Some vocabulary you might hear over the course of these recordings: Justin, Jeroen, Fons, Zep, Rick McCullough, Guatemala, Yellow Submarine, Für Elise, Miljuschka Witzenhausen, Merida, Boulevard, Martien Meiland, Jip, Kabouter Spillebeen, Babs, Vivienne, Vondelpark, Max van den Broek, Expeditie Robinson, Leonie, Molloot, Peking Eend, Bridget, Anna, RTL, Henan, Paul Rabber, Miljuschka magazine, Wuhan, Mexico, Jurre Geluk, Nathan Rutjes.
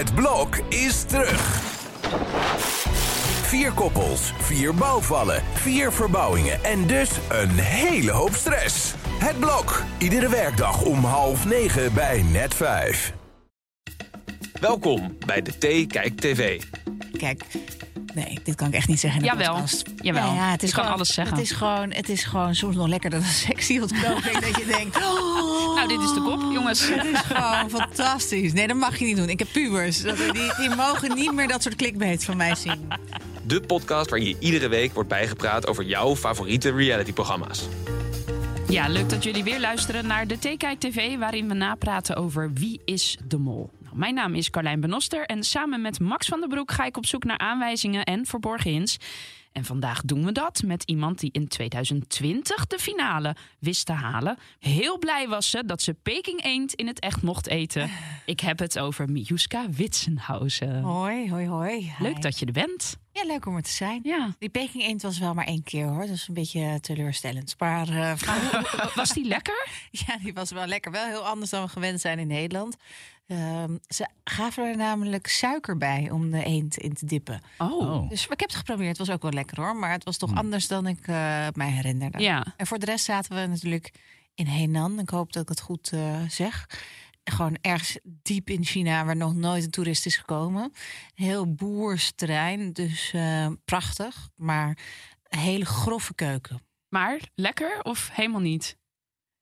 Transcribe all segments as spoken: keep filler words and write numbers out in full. Het blok is terug. Vier koppels, vier bouwvallen, vier verbouwingen en dus een hele hoop stress. Het blok, iedere werkdag om half negen bij Net vijf. Welkom bij De T kijkt Tv. Kijk, nee, dit kan ik echt niet zeggen in de podcast. Jawel, jawel. Ja, ja, het is je gewoon, kan alles zeggen. Het is, gewoon, het is gewoon soms nog lekkerder dan sexy ontknoping. Dat je denkt, oh, nou, dit is de kop, jongens. Het is gewoon fantastisch. Nee, dat mag je niet doen. Ik heb pubers. Die, die mogen niet meer dat soort clickbait van mij zien. De podcast waarin je iedere week wordt bijgepraat over jouw favoriete realityprogramma's. Ja, leuk dat jullie weer luisteren naar De T kijkt Tv, waarin we napraten over Wie is de Mol. Mijn naam is Karlijn Bernoster en samen met Max van den Broek ga ik op zoek naar aanwijzingen en verborgen hints. En vandaag doen we dat met iemand die in twintig twintig de finale wist te halen. Heel blij was ze dat ze Peking Eend in het echt mocht eten. Ik heb het over Miljuschka Witzenhausen. Hoi, hoi, hoi. Leuk hi. Dat je er bent. Ja, leuk om er te zijn. Ja. Die Peking Eend was wel maar één keer, hoor. Dat is een beetje teleurstellend. Maar, uh, was die lekker? Ja, die was wel lekker. Wel heel anders dan we gewend zijn in Nederland. Uh, ze gaven er namelijk suiker bij om de eend in te dippen. Oh. Dus ik heb het geprobeerd. Het was ook wel lekker, hoor. Maar het was toch mm. anders dan ik uh, mij herinnerde. Ja. En voor de rest zaten we natuurlijk in Henan. Ik hoop dat ik het goed uh, zeg. Gewoon ergens diep in China waar nog nooit een toerist is gekomen. Heel boers terrein, dus uh, prachtig. Maar een hele grove keuken. Maar lekker of helemaal niet?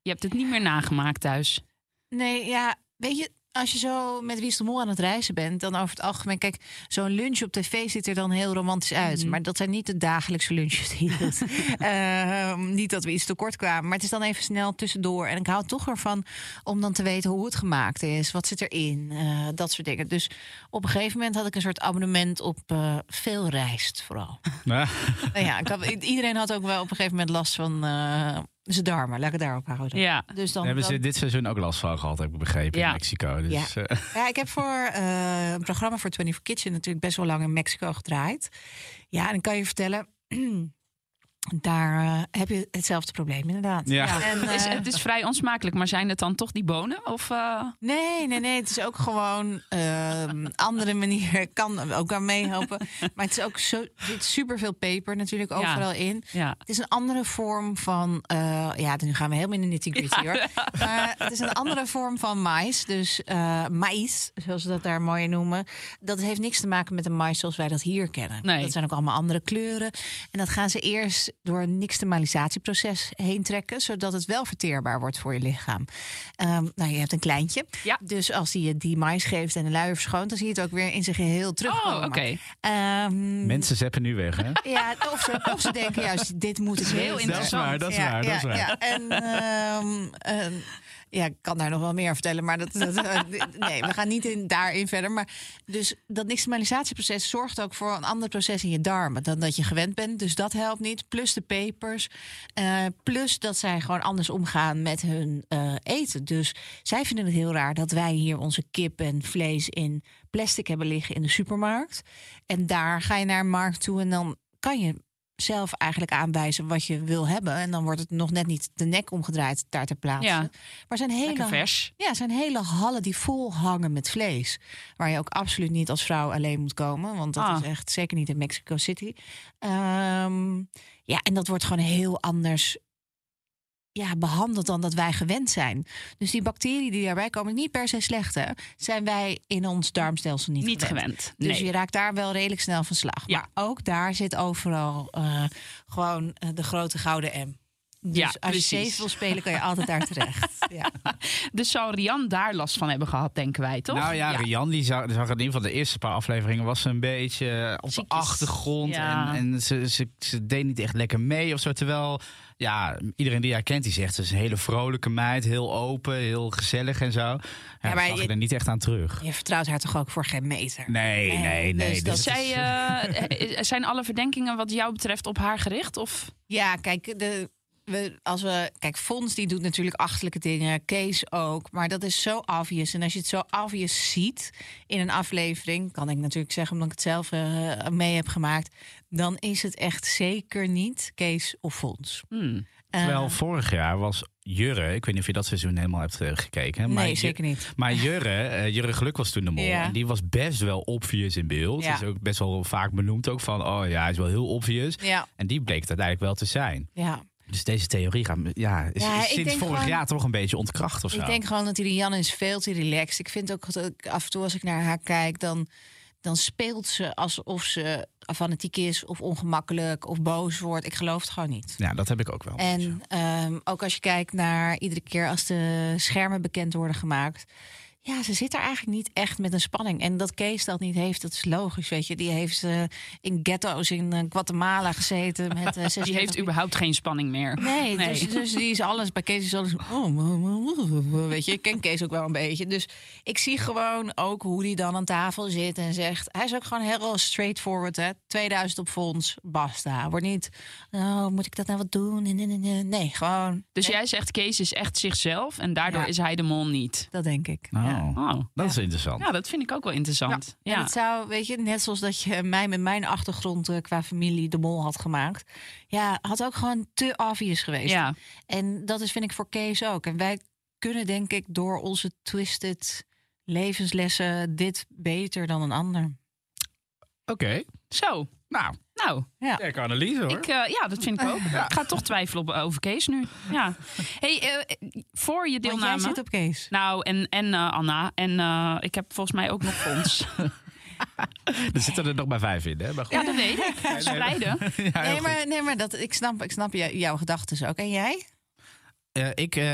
Je hebt het niet meer nagemaakt thuis. Nee, ja, weet je, als je zo met Wie is de Mol aan het reizen bent, dan over het algemeen, kijk, zo'n lunch op tv ziet er dan heel romantisch uit. Mm. Maar dat zijn niet de dagelijkse lunches die het. uh, niet dat we iets tekort kwamen. Maar het is dan even snel tussendoor. En ik hou toch ervan om dan te weten hoe het gemaakt is. Wat zit erin? Uh, dat soort dingen. Dus op een gegeven moment had ik een soort abonnement op uh, veel rijst vooral. Ja. Nou ja, ik had, iedereen had ook wel op een gegeven moment last van Uh, Ze darmen, laat ik het daarop houden. Ja. Dus dan, hebben ze dan dit seizoen ook last van gehad, heb ik begrepen, ja, in Mexico. Dus, ja. Uh... ja, ik heb voor uh, een programma voor twenty-four Kitchen natuurlijk best wel lang in Mexico gedraaid. Ja, en ik kan je vertellen, daar uh, heb je hetzelfde probleem inderdaad. Ja. Ja. En, uh, het, is, het is vrij onsmakelijk, maar zijn het dan toch die bonen? Of, uh... Nee, nee, nee. Het is ook gewoon een uh, andere manier. Ik kan ook aan meehelpen. Maar het is ook zo, er zit superveel peper natuurlijk overal, ja, in. Ja. Het is een andere vorm van Uh, ja, nu gaan we helemaal in de nitty-gritty, ja, hoor. Maar het is een andere vorm van maïs. Dus uh, maïs, zoals ze dat daar mooi noemen. Dat heeft niks te maken met de maïs zoals wij dat hier kennen. Nee. Dat zijn ook allemaal andere kleuren. En dat gaan ze eerst door een nixtamalisatieproces heen trekken, zodat het wel verteerbaar wordt voor je lichaam. Um, nou, je hebt een kleintje. Ja. Dus als hij je die mais geeft en de luier verschoont, dan zie je het ook weer in zijn geheel terugkomen. Oh, okay. um, Mensen zeppen nu weg, hè? Ja, of ze, of ze denken juist, dit moet ik heel dat interessant. Is waar, dat is ja, waar, dat ja, is waar. Ja, en um, um, ja, ik kan daar nog wel meer vertellen, maar dat, dat, nee, we gaan niet in, daarin verder. Maar dus dat nixtamalisatieproces zorgt ook voor een ander proces in je darmen dan dat je gewend bent. Dus dat helpt niet. Plus de pepers. Uh, plus dat zij gewoon anders omgaan met hun uh, eten. Dus zij vinden het heel raar dat wij hier onze kip en vlees in plastic hebben liggen in de supermarkt. En daar ga je naar een markt toe en dan kan je zelf eigenlijk aanwijzen wat je wil hebben. En dan wordt het nog net niet de nek omgedraaid daar ter plaatse. Ja. Maar zijn hele, vers. Ja, zijn hele hallen die vol hangen met vlees. Waar je ook absoluut niet als vrouw alleen moet komen. Want dat ah. is echt zeker niet in Mexico City. Um, ja, en dat wordt gewoon heel anders ja, behandeld dan dat wij gewend zijn. Dus die bacteriën die daarbij komen, niet per se slecht, hè, zijn wij in ons darmstelsel niet, niet gewend. gewend nee. Dus je raakt daar wel redelijk snel van slag. Ja. Maar ook daar zit overal uh, gewoon uh, de grote gouden M. Dus ja, als je safe wil spelen, kan je altijd daar terecht. Ja. Dus zou Rian daar last van hebben gehad, denken wij, toch? Nou ja, ja. Rian die zag, zag in ieder geval de eerste paar afleveringen was een beetje op Ziekjes. de achtergrond. Ja. En, en ze, ze, ze deed niet echt lekker mee of zo. Terwijl, ja, iedereen die haar kent, die zegt, ze is een hele vrolijke meid. Heel open, heel gezellig en zo. Ja, ja, maar zag je, je er niet echt aan terug. Je vertrouwt haar toch ook voor geen meter? Nee, nee, nee. nee dus dus dat zij, is, uh, zijn alle verdenkingen wat jou betreft op haar gericht? Of? Ja, kijk, de... We, als we, kijk, Fons die doet natuurlijk achterlijke dingen. Kees ook. Maar dat is zo obvious. En als je het zo obvious ziet in een aflevering, kan ik natuurlijk zeggen omdat ik het zelf uh, mee heb gemaakt, dan is het echt zeker niet Kees of Fons. Hmm. Terwijl uh, vorig jaar was Jurre, ik weet niet of je dat seizoen helemaal hebt uh, gekeken. Maar nee, zeker niet. Maar Jurre, uh, Jurre Geluk was toen de mol. Ja. En die was best wel obvious in beeld. Ja. Is ook best wel vaak benoemd ook van, oh ja, hij is wel heel obvious. Ja. En die bleek dat eigenlijk wel te zijn. Ja. Dus deze theorie gaat, ja, is ja, sinds vorig gewoon, jaar toch een beetje ontkracht of zo. Ik denk gewoon dat die Rian is veel te relaxed. Ik vind ook dat ik, af en toe als ik naar haar kijk, dan, dan speelt ze alsof ze fanatiek is of ongemakkelijk of boos wordt. Ik geloof het gewoon niet. Ja, dat heb ik ook wel. En um, ook als je kijkt naar iedere keer als de schermen bekend worden gemaakt. Ja, ze zit er eigenlijk niet echt met een spanning. En dat Kees dat niet heeft, dat is logisch, weet je. Die heeft uh, in ghetto's in uh, Guatemala gezeten. Met, uh, die heeft überhaupt geen spanning meer. Nee, nee. Dus, dus die is alles. Bij Kees is alles... Oh, weet je, ik ken Kees ook wel een beetje. Dus ik zie gewoon ook hoe die dan aan tafel zit en zegt... Hij is ook gewoon heel straightforward, hè. tweeduizend op Fons, basta. Wordt niet, oh, moet ik dat nou wat doen? Nee, nee, nee. nee gewoon... Dus nee. Jij zegt, Kees is echt zichzelf en daardoor ja. is hij de mol niet. Dat denk ik, nou. Ja. Oh, dat is ja. interessant. Ja, dat vind ik ook wel interessant. Ja. Ja. Het zou, weet je, net zoals dat je mij met mijn achtergrond uh, qua familie de mol had gemaakt. Ja, had ook gewoon te obvious geweest. Ja. En dat is, vind ik, voor Kees ook. En wij kunnen, denk ik, door onze twisted levenslessen dit beter dan een ander. Oké. Okay. Zo. Nou, nou ja. Sterke analyse, hoor. Ik, uh, ja, dat vind ik ook. Ja. Ik ga toch twijfelen over Kees nu. Ja. Hey, uh, voor je deelname... Want jij zit op Kees. Nou, en, en uh, Anna. En uh, ik heb volgens mij ook nog Fons. Er zitten er nog maar vijf in, hè? Maar goed. Ja, dat weet ik. Ja, Spreiden. Ja, nee, maar, nee, maar dat, ik snap, ik snap jou, jouw gedachten ook. En jij? Uh, ik uh,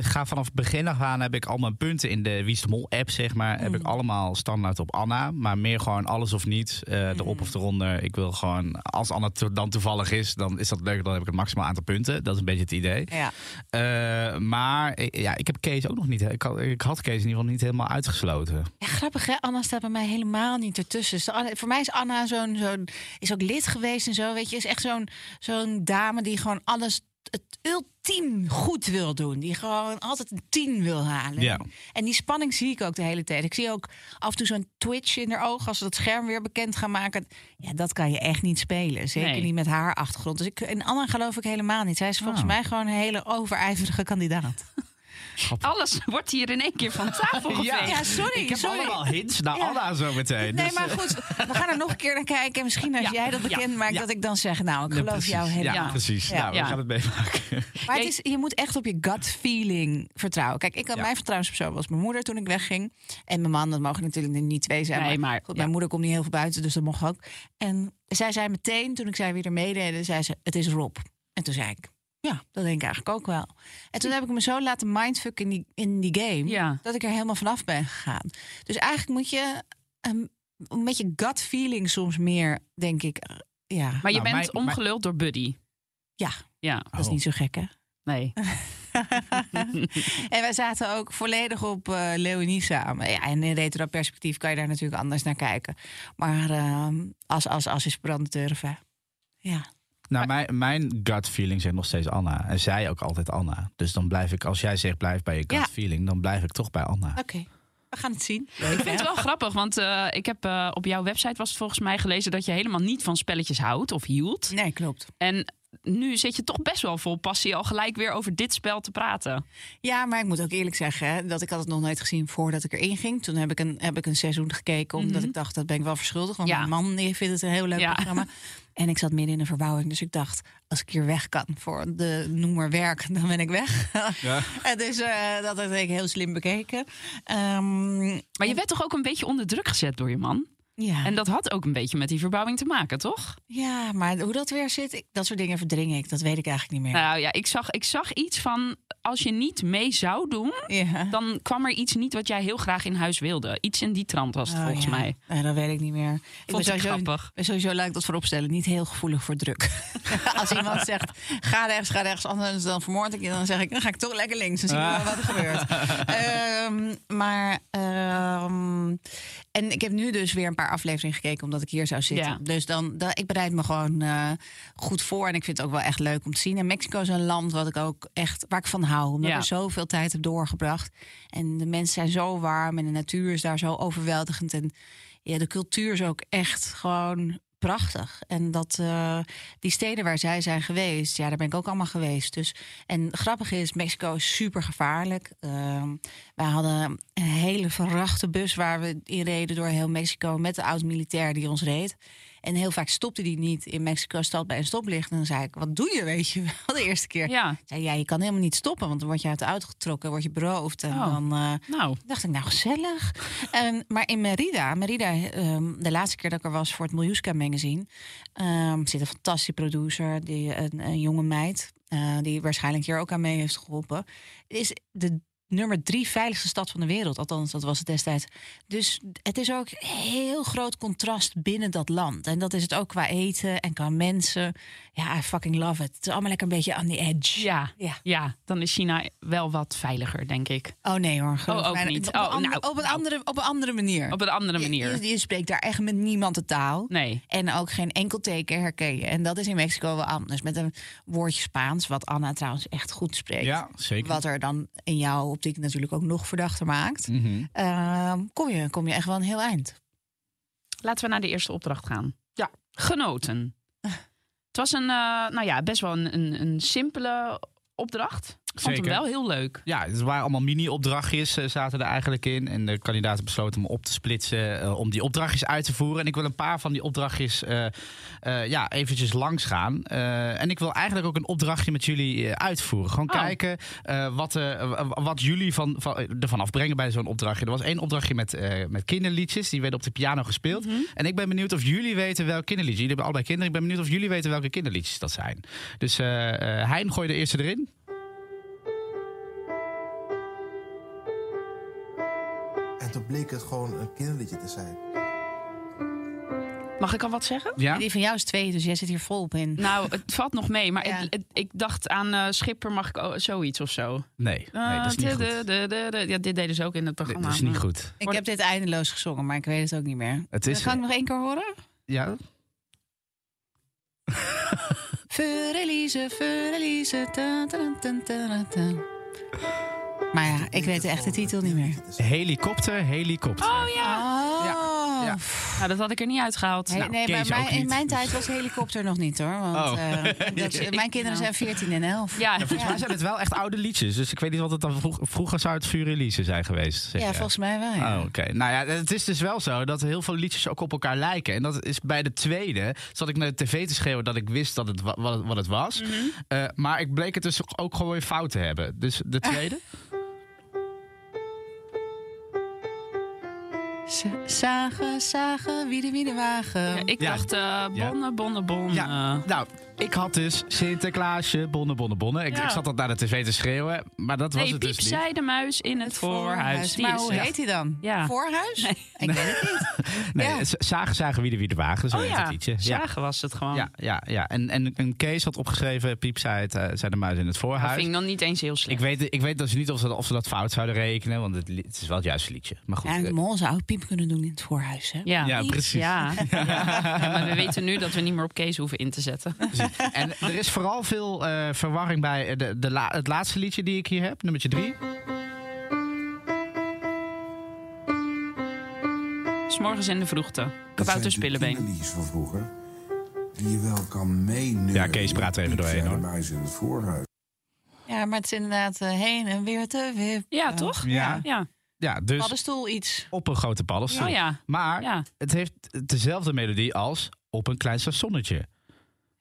ga vanaf het begin af aan, heb ik al mijn punten in de Wie is de Mol app, zeg maar. Mm. Heb ik allemaal standaard op Anna. Maar meer gewoon alles of niet, uh, erop mm. of eronder. Ik wil gewoon, als Anna to- dan toevallig is, dan is dat leuk. Dan heb ik het maximaal aantal punten. Dat is een beetje het idee. Ja. Uh, maar ja, ik heb Kees ook nog niet. Ik had, ik had Kees in ieder geval niet helemaal uitgesloten. Ja, grappig hè? Anna staat bij mij helemaal niet ertussen. Dus Anna, voor mij is Anna zo'n, zo'n, is ook lid geweest en zo. Weet je, is echt zo'n, zo'n dame die gewoon alles... het ultiem goed wil doen. Die gewoon altijd een tien wil halen. Ja. En die spanning zie ik ook de hele tijd. Ik zie ook af en toe zo'n twitch in haar oog... als ze dat scherm weer bekend gaan maken. Ja, dat kan je echt niet spelen. Zeker nee. niet met haar achtergrond. Dus ik, en Anna geloof ik helemaal niet. Zij is volgens oh. mij gewoon een hele overijverige kandidaat. Grappig. Alles wordt hier in één keer van tafel geveegd. Ja, ja, sorry. Ik heb sorry. allemaal hints naar ja. Anna zo meteen. Nee, dus. Maar goed, we gaan er nog een keer naar kijken. En misschien als ja. jij dat bekend ja. maakt, ja. dat ik dan zeg... nou, ik geloof ja, precies. jou helemaal. Ja, precies. Ja. Nou, we ja. gaan het meemaken. Maar het is, je moet echt op je gut feeling vertrouwen. Kijk, ik had ja. mijn vertrouwenspersoon was mijn moeder toen ik wegging. En mijn man, dat mogen natuurlijk niet twee zijn. Nee, maar, maar goed, ja. mijn moeder komt niet heel veel buiten, dus dat mocht ook. En zij zei meteen, toen ik zij weer er meededen... zei ze, het is Rob. En toen zei ik... ja, dat denk ik eigenlijk ook wel. En toen heb ik me zo laten mindfucken in die, in die game... Ja. dat ik er helemaal vanaf ben gegaan. Dus eigenlijk moet je um, een beetje gut feeling soms meer, denk ik. Uh, ja. Maar nou, je bent mijn, omgeluld mijn... door Buddy. Ja, ja. dat oh. is niet zo gek, hè? Nee. En wij zaten ook volledig op uh, Leonie samen. Ja, en in retro-perspectief kan je daar natuurlijk anders naar kijken. Maar uh, als, als, als is brand durven. Ja. Nou, mijn, mijn gut feeling zegt nog steeds Anna. En zij ook altijd Anna. Dus dan blijf ik, als jij zegt blijf bij je gut ja. feeling... dan blijf ik toch bij Anna. Oké, okay. we gaan het zien. Ik vind het wel grappig, want uh, ik heb uh, op jouw website... was het volgens mij gelezen dat je helemaal niet van spelletjes houdt of hield. Nee, klopt. En nu zit je toch best wel vol passie... al gelijk weer over dit spel te praten. Ja, maar ik moet ook eerlijk zeggen... Hè, dat ik had het nog nooit gezien voordat ik erin ging. Toen heb ik een, heb ik een seizoen gekeken... omdat mm-hmm. ik dacht, dat ben ik wel verschuldigd. Want ja. mijn man vindt het een heel leuk ja. programma... En ik zat midden in een verbouwing, dus ik dacht... als ik hier weg kan voor de noemer werk, dan ben ik weg. Ja. En dus uh, dat had ik heel slim bekeken. Um, maar je werd toch ook een beetje onder druk gezet door je man? Ja. En dat had ook een beetje met die verbouwing te maken, toch? Ja, maar hoe dat weer zit, ik, dat soort dingen verdring ik. Dat weet ik eigenlijk niet meer. Nou ja, ik zag, ik zag iets van... als je niet mee zou doen, ja. dan kwam er iets niet wat jij heel graag in huis wilde. Iets in die trant was het oh, volgens ja. mij. Ja, dat weet ik niet meer. Vond ik grappig. En sowieso laat ik dat vooropstellen. Niet heel gevoelig voor druk. Als iemand zegt, ga rechts, ga rechts, anders dan vermoord ik je. Dan zeg ik, dan ga ik toch lekker links. Dan zien we ah. wat er gebeurt. um, maar, um, en ik heb nu dus weer een paar afleveringen gekeken, omdat ik hier zou zitten. Ja. Dus dan, dan, ik bereid me gewoon uh, goed voor. En ik vind het ook wel echt leuk om te zien. En Mexico is een land wat ik ook echt, waar ik van hou, omdat ja. ik er zoveel tijd heb doorgebracht. En de mensen zijn zo warm en de natuur is daar zo overweldigend. En ja, de cultuur is ook echt gewoon prachtig. En dat, uh, die steden waar zij zijn geweest, ja, daar ben ik ook allemaal geweest. Dus, en grappig is, Mexico is super gevaarlijk. Uh, wij hadden een hele verrachte bus waar we in reden door heel Mexico met de oud-militair die ons reed. En heel vaak stopte die niet in Mexico-stad bij een stoplicht. En dan zei ik, wat doe je, weet je wel, de eerste keer. Ja. Zei, ja, je kan helemaal niet stoppen, want dan word je uit de auto getrokken, word je beroofd. En oh, dan uh, nou. dacht ik, nou, gezellig. um, maar in Merida, Merida um, de laatste keer dat ik er was voor het Miljuschka magazine... Um, zit een fantastische producer, die, een, een jonge meid... Uh, die waarschijnlijk hier ook aan mee heeft geholpen. Is de nummer drie veiligste stad van de wereld. Althans, dat was het destijds. Dus het is ook heel groot contrast binnen dat land. En dat is het ook qua eten en qua mensen. Ja, I fucking love it. Het is allemaal lekker een beetje on the edge. Ja, ja. ja dan is China wel wat veiliger, denk ik. Oh nee hoor. Geloof. Oh, ook niet. Op, oh, een, nou, op, een andere, op een andere manier. Op een andere manier. Je, je, je spreekt daar echt met niemand de taal. Nee. En ook geen enkel teken herkennen. En dat is in Mexico wel anders. Met een woordje Spaans, wat Anna trouwens echt goed spreekt. Ja, zeker. Wat er dan in jou... die het natuurlijk ook nog verdachter maakt, mm-hmm. uh, kom je, kom je echt wel een heel eind. Laten we naar de eerste opdracht gaan. Ja. Genoten. Uh. Het was een, uh, nou ja, best wel een, een, een simpele opdracht. Ik vond Zeker. hem wel heel leuk. Ja, het waren allemaal mini-opdrachtjes, uh, zaten er eigenlijk in. En de kandidaten besloten om op te splitsen uh, om die opdrachtjes uit te voeren. En ik wil een paar van die opdrachtjes uh, uh, ja, eventjes langs gaan. Uh, en ik wil eigenlijk ook een opdrachtje met jullie uh, uitvoeren. Gewoon oh. kijken uh, wat, uh, wat jullie van, van, ervan afbrengen bij zo'n opdrachtje. Er was één opdrachtje met, uh, met kinderliedjes. Die werden op de piano gespeeld. Mm-hmm. En ik ben benieuwd of jullie weten welke kinderliedjes. Jullie hebben allebei kinderen. Ik ben benieuwd of jullie weten welke kinderliedjes dat zijn. Dus uh, uh, Hein, gooi de eerste erin. Toen bleek het gewoon een kinderliedje te zijn. Mag ik al wat zeggen? Ja. Die van jou is twee, dus jij zit hier volop in. Nou, het valt nog mee, maar ja. het, het, ik dacht aan uh, Schipper, mag ik o- zoiets of zo? Nee, nee, dat is niet goed. De, de, de, ja, dit deden ze ook in het programma. Dat is niet goed. Ik heb dit eindeloos gezongen, maar ik weet het ook niet meer. Het is... Ga ik nog één keer horen? Ja. Für Elise, Für Elise. Ta, ta, ta, ta, ta. Maar ja, ik weet echt de titel niet meer. Helikopter, helikopter. Oh ja. Oh. ja. ja. Nou, dat had ik er niet uitgehaald. He- nou, nee, maar mijn, in mijn tijd was helikopter nog niet hoor. Want oh. uh, dat, uh, mijn kinderen zijn veertien en elf. Ja, ja, volgens ja. mij zijn het wel echt oude liedjes. Dus ik weet niet wat het dan vroeg, vroeger zou het Für Elise zijn geweest. Zeg ja, ja, volgens mij wel. Ja. Oh, okay. Nou ja, het is dus wel zo dat heel veel liedjes ook op elkaar lijken. En dat is bij de tweede. Zat ik naar de tv te schreeuwen dat ik wist dat het wa- wat het was. Mm-hmm. Uh, maar ik bleek het dus ook gewoon weer fout te hebben. Dus de tweede... Zagen, zagen, wie de wie de wagen. Ja, ik ja. dacht, uh, bonne, bonne, bonne. Ja. Nou, ik had dus Sinterklaasje, bonne, bonne, bonne. Ik, ja. ik zat dat naar de tv te schreeuwen, maar dat nee, was het piep, dus niet. Nee, piep zei de muis in het, het voorhuis. voorhuis. Maar hoe heet hij dan? Ja. Voorhuis? Nee. Ik nee. weet het niet. nee, ja. Zagen, zagen, wie de wie de wagen. Zo oh, heet ja. het liedje. Ja. Zagen was het gewoon. Ja, ja, ja. En, en, en Kees had opgeschreven, piep zei, het, uh, zei de muis in het voorhuis. Dat vind ik dan niet eens heel slecht. Ik weet, ik weet dus niet of ze, of ze dat fout zouden rekenen, want het, het is wel het juiste liedje. Maar goed. Ja, en de mol zou ook piep kunnen doen in het voorhuis, hè? Ja, ja precies. Ja. Ja. Ja, maar we weten nu dat we niet meer op Kees hoeven in te zetten. En er is vooral veel uh, verwarring bij de, de la- het laatste liedje die ik hier heb, nummertje drie. S'morgens in de vroegte. Kabouter Spillebeen. Dat zijn liedjes van vroeger die je wel kan meenemen. Ja, Kees praat er even doorheen, hoor. Muis in het voorhuis. Ja, maar het is inderdaad uh, heen en weer te wip. Ja, toch? Ja, ja. ja. Ja, dus paddenstoel iets. Op een grote paddenstoel. Ja, ja. Maar ja. het heeft dezelfde melodie als op een klein stationnetje.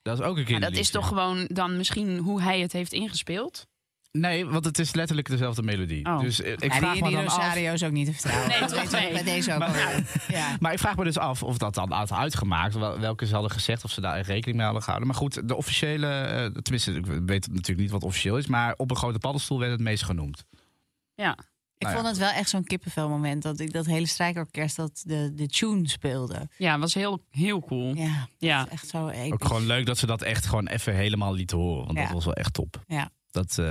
Dat is ook een keer. Maar dat is toch gewoon dan misschien hoe hij het heeft ingespeeld? Nee, want het is letterlijk dezelfde melodie. Oh. Dus ik ja, vraag die, me die dan Rosario is af... ook niet te vertrouwen. Nee, dat weet ik bij deze ook maar, al. Ja. Maar ik vraag me dus af of dat dan had uitgemaakt. Welke ze hadden gezegd, of ze daar rekening mee hadden gehouden. Maar goed, de officiële... Uh, tenminste, ik weet natuurlijk niet wat officieel is. Maar op een grote paddenstoel werd het meest genoemd. Ja. Ik vond het wel echt zo'n kippenvelmoment. Dat ik dat hele strijkorkest dat de, de tune speelde. Ja, was heel, heel cool. Ja, ja. Echt zo episch. Ook gewoon leuk dat ze dat echt gewoon even helemaal lieten horen. Want ja. dat was wel echt top. Ja. Dat, uh,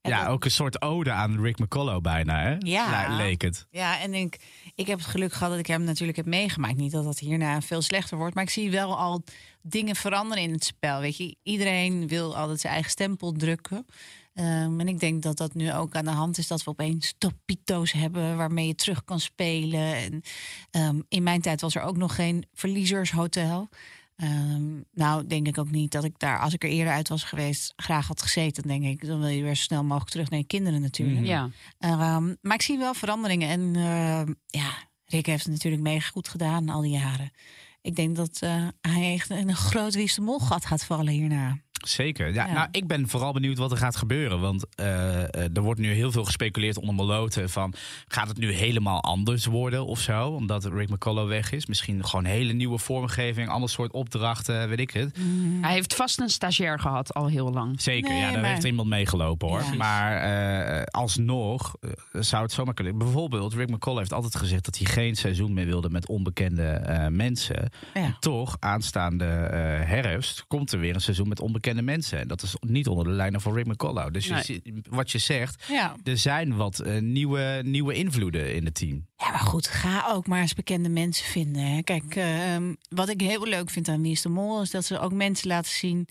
ja, dat... ook een soort ode aan Rick McCullough bijna, hè? Ja. Le- leek het. Ja, en ik, ik heb het geluk gehad dat ik hem natuurlijk heb meegemaakt. Niet dat dat hierna veel slechter wordt. Maar ik zie wel al dingen veranderen in het spel. Weet je, iedereen wil altijd zijn eigen stempel drukken. Um, en ik denk dat dat nu ook aan de hand is, dat we opeens topito's hebben waarmee je terug kan spelen. En, um, in mijn tijd was er ook nog geen verliezershotel. Um, nou, denk ik ook niet dat ik daar, als ik er eerder uit was geweest, graag had gezeten, denk ik. Dan wil je weer zo snel mogelijk terug naar je kinderen natuurlijk. Ja. Um, maar ik zie wel veranderingen. En uh, ja, Rick heeft het natuurlijk mega goed gedaan al die jaren. Ik denk dat uh, hij echt in een groot Wie is de Mol gat gaat vallen hierna. Zeker. Ja, ja. Nou, ik ben vooral benieuwd wat er gaat gebeuren. Want uh, er wordt nu heel veel gespeculeerd onder Molloot van, gaat het nu helemaal anders worden of zo? Omdat Rick McCullough weg is. Misschien gewoon hele nieuwe vormgeving, ander soort opdrachten, weet ik het. Mm. Hij heeft vast een stagiair gehad al heel lang. Zeker, nee, ja, daar maar... heeft iemand meegelopen hoor. Ja. Maar uh, alsnog uh, zou het zomaar kunnen. Bijvoorbeeld, Rick McCullough heeft altijd gezegd dat hij geen seizoen meer wilde met onbekende uh, mensen. Ja. Toch, aanstaande uh, herfst komt er weer een seizoen met onbekende de mensen. En dat is niet onder de lijnen van Rick McCullough. Dus nee. je, wat je zegt, ja. er zijn wat uh, nieuwe, nieuwe invloeden in het team. Ja, maar goed, ga ook maar eens bekende mensen vinden. Hè. Kijk, um, wat ik heel leuk vind aan Wie is de Mol is dat ze ook mensen laten zien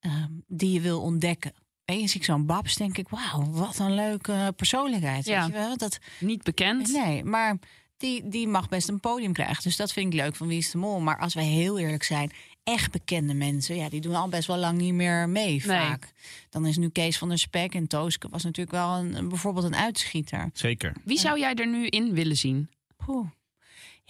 um, die je wil ontdekken. Eens ik zo'n Babs, denk ik, wauw, wat een leuke persoonlijkheid. Ja. Weet je wel? Dat, niet bekend. Nee, maar die, die mag best een podium krijgen. Dus dat vind ik leuk van Wie is de Mol. Maar als wij heel eerlijk zijn, echt bekende mensen, ja, die doen al best wel lang niet meer mee vaak. Nee. Dan is nu Kees van der Spek en Tooske was natuurlijk wel een, bijvoorbeeld een uitschieter. Zeker. Wie ja. zou jij er nu in willen zien? Oeh.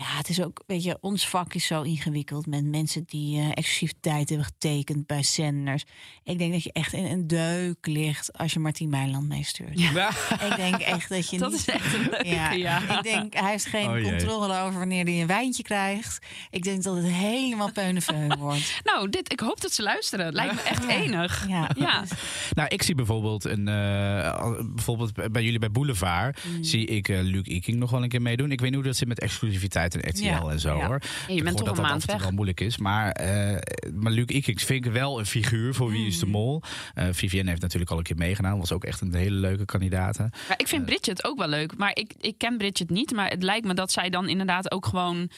Ja, het is ook, weet je, ons vak is zo ingewikkeld met mensen die uh, exclusiviteit hebben getekend bij zenders. Ik denk dat je echt in een deuk ligt als je Martien Meiland meestuurt. Ja. Ja. Ik denk echt dat je dat niet... is echt een leuke, ja. ja. Ik denk, hij heeft geen oh, controle over wanneer hij een wijntje krijgt. Ik denk dat het helemaal peunenveun wordt. Nou, dit, ik hoop dat ze luisteren. Het lijkt me echt ja. enig. Ja. Ja. Nou, ik zie bijvoorbeeld een, uh, bijvoorbeeld bij jullie bij Boulevard mm. zie ik uh, Luc Iking nog wel een keer meedoen. Ik weet niet hoe dat zit met exclusiviteit en R T L ja, en zo ja. hoor. En je bent toch dat een dat maand weg. Wel moeilijk is, maar, uh, maar Luc Ikings vind ik wel een figuur voor mm. Wie is de Mol. Uh, Vivienne heeft natuurlijk al een keer meegedaan, was ook echt een hele leuke kandidaat. Ja, ik vind uh, Bridget ook wel leuk, maar ik, ik ken Bridget niet, maar het lijkt me dat zij dan inderdaad ook gewoon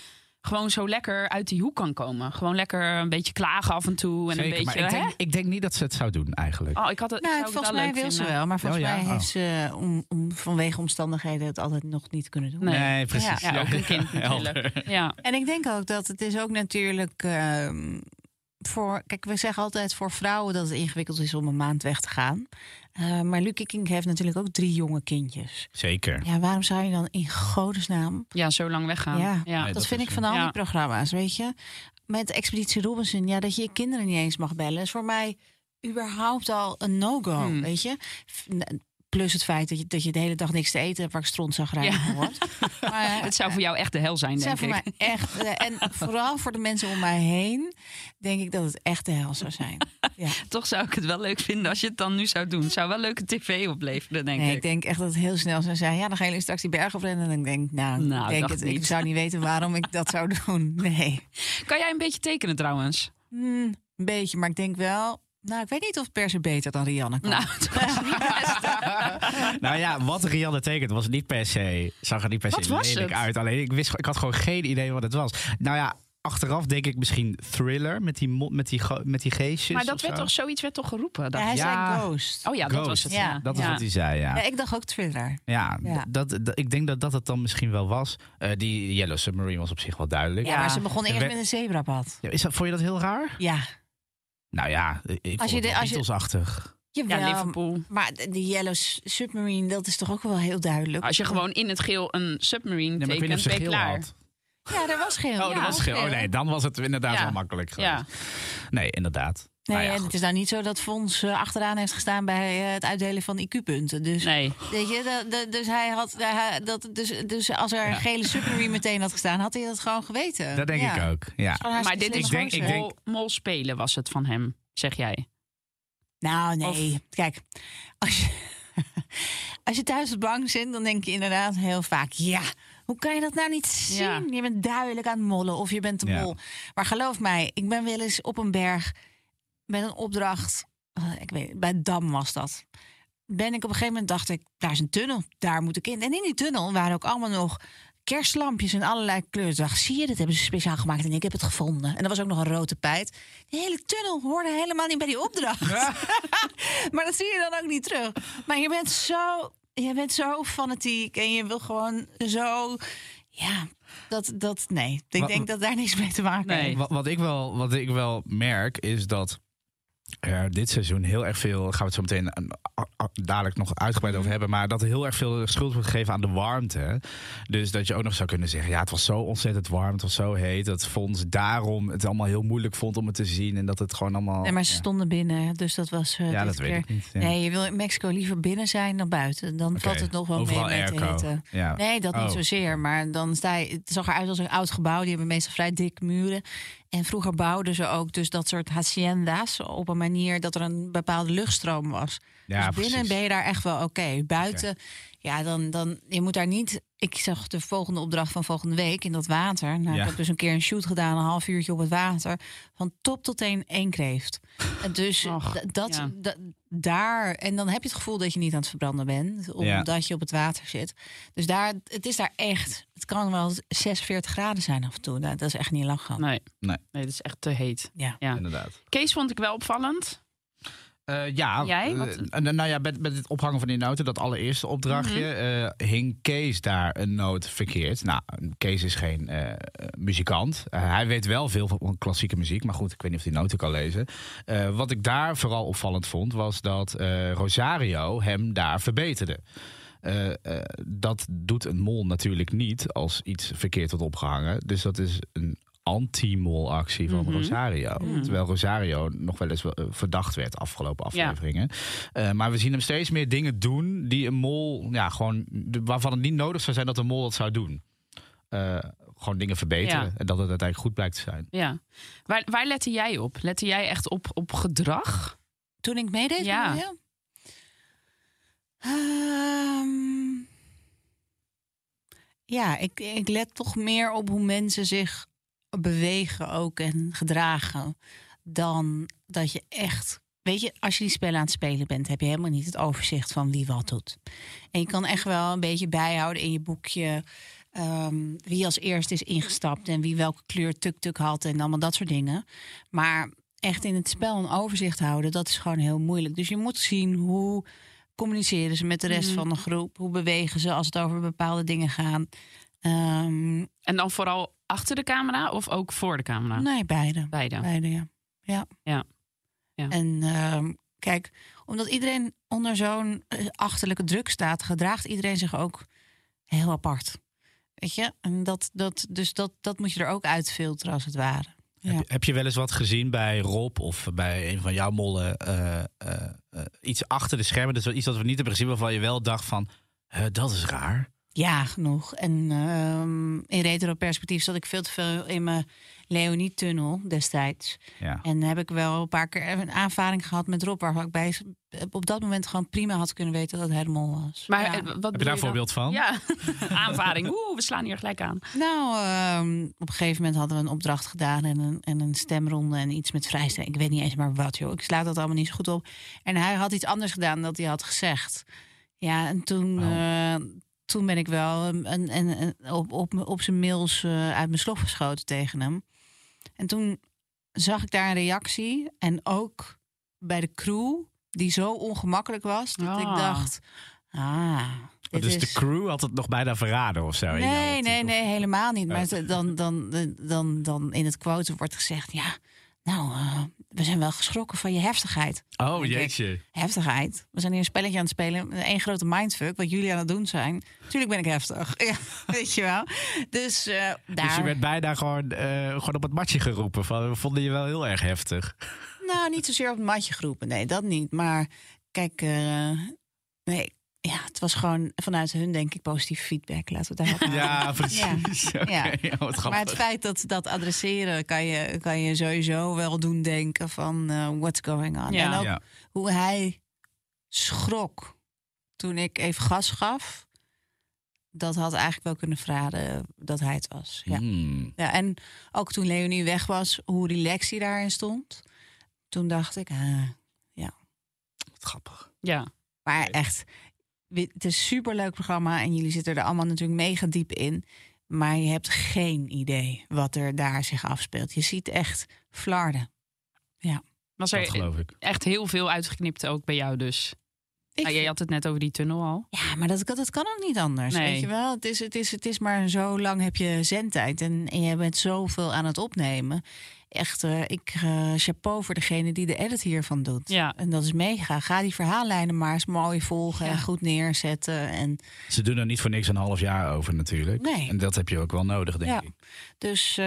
gewoon zo lekker uit die hoek kan komen. Gewoon lekker een beetje klagen af en toe. En zeker, een beetje, maar ik, denk, ik denk niet dat ze het zou doen eigenlijk. Oh, ik had het, nou, zou volgens mij wil ze wel. Maar volgens oh, ja. mij oh. heeft ze om, om, vanwege omstandigheden het altijd nog niet kunnen doen. Nee, nee precies. Ja, ja, ook een kind natuurlijk. Ja. En ik denk ook dat het is ook natuurlijk... Uh, voor, kijk, we zeggen altijd voor vrouwen dat het ingewikkeld is om een maand weg te gaan. Uh, maar Luc Iking heeft natuurlijk ook drie jonge kindjes. Zeker. Ja, waarom zou je dan in godesnaam... Ja, zo lang weggaan. Ja, ja. Nee, dat, dat vind ik van al ja. die programma's, weet je. Met Expeditie Robinson, ja, dat je je kinderen niet eens mag bellen... is voor mij überhaupt al een no-go, hmm. weet je. Plus het feit dat je, dat je de hele dag niks te eten hebt... waar ik strontzagrijnig ja. van word. Maar, uh, het zou voor jou echt de hel zijn, denk zou ik. Voor mij echt, uh, en vooral voor de mensen om mij heen... denk ik dat het echt de hel zou zijn. Ja. Toch zou ik het wel leuk vinden als je het dan nu zou doen. Het zou wel leuke tv opleveren, denk nee, ik. Ik denk echt dat het heel snel zou zijn. Ja, dan gaan jullie straks die berg oprennen. En dan denk ik, nou, nou denk het, ik zou niet weten waarom ik dat zou doen. Nee. Kan jij een beetje tekenen trouwens? Mm, een beetje, maar ik denk wel... Nou, ik weet niet of per se beter dan Rianne kan. Nou, het was niet best. Nou ja, wat Rianne tekent was niet per se... zag er niet per se lelijk uit. Alleen ik, wist, ik had gewoon geen idee wat het was. Nou ja, achteraf denk ik misschien Thriller met die, met die, met die geestjes. Maar dat werd toch, zoiets werd toch geroepen? Dat ja, hij ja. zei Ghost. Oh ja, Ghost. Dat was het. Ja. Dat is ja. wat hij zei, ja. ja. Ik dacht ook Thriller. Ja, ja. Dat, dat, ik denk dat dat het dan misschien wel was. Uh, die Yellow Submarine was op zich wel duidelijk. Ja, maar ja. ze begon eerst met een zebrapad. Ja, is dat, vond je dat heel raar? Ja. Nou ja, ik als vond je het Beatles-achtig. Jawel, ja, Liverpool. Maar die Yellow Submarine, dat is toch ook wel heel duidelijk? Als je gewoon in het geel een submarine nee, tekent, ben je klaar. Had. Ja, er was geel. Oh, ja, er was geel. geel. Oh nee, dan was het inderdaad ja. wel makkelijk geweest. Ja. Nee, inderdaad. Nee, nou ja, en het is nou niet zo dat Fons uh, achteraan heeft gestaan bij uh, het uitdelen van I Q-punten. Dus, nee. Weet je, dat, dat, dus, hij had, uh, dat, dus, dus als er een ja. gele submarine meteen had gestaan, had hij dat gewoon geweten. Dat denk ja. ik ook, ja. Dus maar dit is ik denk, ik denk... Mol spelen was het van hem, zeg jij? Nou, nee. Of... Kijk, als je, als je thuis op de bank zit, dan denk je inderdaad heel vaak, ja... Hoe kan je dat nou niet zien? Ja. Je bent duidelijk aan het mollen of je bent de mol. Ja. Maar geloof mij, ik ben wel eens op een berg... met een opdracht, ik weet, bij Dam was dat. Ben ik op een gegeven moment dacht ik, daar is een tunnel, daar moet ik in. En in die tunnel waren ook allemaal nog kerstlampjes in allerlei kleuren. Dacht, zie je, dat hebben ze speciaal gemaakt en ik heb het gevonden. En er was ook nog een rode tapijt. De hele tunnel hoorde helemaal niet bij die opdracht. Ja. Maar dat zie je dan ook niet terug. Maar je bent zo, je bent zo fanatiek en je wil gewoon zo... Ja, dat, dat nee. Ik wat, denk dat daar niks mee te maken heeft. Nee. Wat, wat, ik wel, wat ik wel merk is dat... Uh, dit seizoen heel erg veel, gaan we het zo meteen uh, uh, dadelijk nog uitgebreid over hebben... maar dat er heel erg veel schuld wordt gegeven aan de warmte. Dus dat je ook nog zou kunnen zeggen... ja, het was zo ontzettend warm, het was zo heet... dat Fons daarom het allemaal heel moeilijk vond om het te zien... en dat het gewoon allemaal... Nee, maar ze ja. stonden binnen, dus dat was... Uh, ja, dat keer. weet ik niet. Ja. Nee, je wil in Mexico liever binnen zijn dan buiten. Dan okay. valt het nog wel Overal mee met eten. Ja. Nee, dat oh. niet zozeer, maar dan sta je... Het zag eruit als een oud gebouw, die hebben meestal vrij dik muren... En vroeger bouwden ze ook dus dat soort hacienda's op een manier dat er een bepaalde luchtstroom was. Ja, dus binnen precies. ben je daar echt wel oké. Okay. Buiten, okay. ja, dan, dan, je moet daar niet... Ik zag de volgende opdracht van volgende week in dat water. Nou, ja. Ik heb dus een keer een shoot gedaan, een half uurtje op het water. Van top tot teen één kreeft. Dus Och, dat, ja. dat, daar... En dan heb je het gevoel dat je niet aan het verbranden bent. Omdat ja. je op het water zit. Dus daar, het is daar echt... Het kan wel zesenveertig graden zijn af en toe. Nou, dat is echt niet lang gaan. Nee, nee. nee dat is echt te heet. Ja, ja. inderdaad. Kees vond ik wel opvallend. Uh, ja, Jij? Uh, nou ja, met, met het ophangen van die noten, dat allereerste opdrachtje, mm-hmm. uh, hing Kees daar een noot verkeerd. Nou, Kees is geen uh, muzikant. Uh, hij weet wel veel van klassieke muziek, maar goed, ik weet niet of hij noten kan lezen. Uh, wat ik daar vooral opvallend vond, was dat uh, Rosario hem daar verbeterde. Uh, uh, dat doet een mol natuurlijk niet als iets verkeerd wordt opgehangen. Dus dat is een anti-mol actie van mm-hmm. Rosario. Mm. Terwijl Rosario nog wel eens verdacht werd afgelopen afleveringen. Ja. Uh, maar we zien hem steeds meer dingen doen die een mol... Ja, gewoon, waarvan het niet nodig zou zijn dat een mol dat zou doen. Uh, gewoon dingen verbeteren. Ja. En dat het uiteindelijk goed blijkt te zijn. Ja. Waar, waar lette jij op? Lette jij echt op, op gedrag? Toen ik meedeed? Ja. ja. Um, ja, ik, ik let toch meer op hoe mensen zich bewegen ook en gedragen dan dat je echt... Weet je, als je die spellen aan het spelen bent, heb je helemaal niet het overzicht van wie wat doet. En je kan echt wel een beetje bijhouden in je boekje um, wie als eerst is ingestapt en wie welke kleur tuk-tuk had en allemaal dat soort dingen. Maar echt in het spel een overzicht houden, dat is gewoon heel moeilijk. Dus je moet zien hoe communiceren ze met de rest mm. van de groep, hoe bewegen ze als het over bepaalde dingen gaan. Um, en dan vooral achter de camera of ook voor de camera? Nee, beide. Beide, beide ja. ja. ja. ja. En um, kijk, omdat iedereen onder zo'n achterlijke druk staat... gedraagt iedereen zich ook heel apart. Weet je? En dat, dat, dus dat, dat moet je er ook uitfilteren als het ware. Ja. Heb, je, heb je wel eens wat gezien bij Rob of bij een van jouw mollen? Uh, uh, uh, iets achter de schermen, dus iets dat we niet hebben gezien... waarvan je wel dacht van, uh, dat is raar. Ja, genoeg. En um, in retro-perspectief zat ik veel te veel in mijn Leonie-tunnel destijds. Ja. En heb ik wel een paar keer een aanvaring gehad met Rob... waarvan ik bij, op dat moment gewoon prima had kunnen weten dat hij de mol was. Maar ja. wat heb je daar een voorbeeld van? Ja, aanvaring. Oeh, we slaan hier gelijk aan. Nou, um, op een gegeven moment hadden we een opdracht gedaan... en een, en een stemronde en iets met vrijstelling. Ik weet niet eens maar wat, joh. Ik sla dat allemaal niet zo goed op. En hij had iets anders gedaan dan hij had gezegd. Ja, en toen... Oh. Uh, Toen ben ik wel en, en, en op, op, op zijn mails uh, uit mijn slof geschoten tegen hem. En toen zag ik daar een reactie. En ook bij de crew, die zo ongemakkelijk was... dat ah. ik dacht, ah... Oh, dus is... de crew had het nog bijna verraden of zo? Nee, nee, nee, nee, helemaal niet. Maar oh. dan, dan, dan, dan in het quote wordt gezegd... ja, nou, uh, we zijn wel geschrokken van je heftigheid. Oh, jeetje. Heftigheid. We zijn hier een spelletje aan het spelen. Eén grote mindfuck, wat jullie aan het doen zijn. Tuurlijk ben ik heftig. Ja, weet je wel. Dus, uh, daar... dus je werd bijna gewoon, uh, gewoon op het matje geroepen. Van, we vonden je wel heel erg heftig. Nou, niet zozeer op het matje geroepen. Nee, dat niet. Maar kijk, uh, nee... Ja, het was gewoon vanuit hun, denk ik, positieve feedback. Laten we daar ja, precies. Ja. Okay. Ja. Oh, maar het feit dat dat adresseren kan je, kan je sowieso wel doen denken van uh, what's going on. Ja. En ook ja. hoe hij schrok toen ik even gas gaf. Dat had eigenlijk wel kunnen verraden dat hij het was. Ja. Mm. Ja, en ook toen Leonie weg was, hoe relaxed hij daarin stond. Toen dacht ik, ah, ja. Wat grappig. Ja. Maar echt... Het is een superleuk programma en jullie zitten er allemaal natuurlijk mega diep in. Maar je hebt geen idee wat er daar zich afspeelt. Je ziet echt flarden. Ja. Was er dat geloof ik. Echt heel veel uitgeknipt ook bij jou dus? Ik... Ah, jij had het net over die tunnel al. Ja, maar dat, dat kan ook niet anders. Nee. Weet je wel? Het is, het, is, het is maar zo lang heb je zendtijd. En, en je bent zoveel aan het opnemen. Echt, uh, ik uh, chapeau voor degene die de edit hiervan doet. Ja. En dat is mega. Ga die verhaallijnen maar eens mooi volgen ja. en goed neerzetten. En... Ze doen er niet voor niks een half jaar over natuurlijk. Nee. En dat heb je ook wel nodig, denk ja. ik. Dus uh,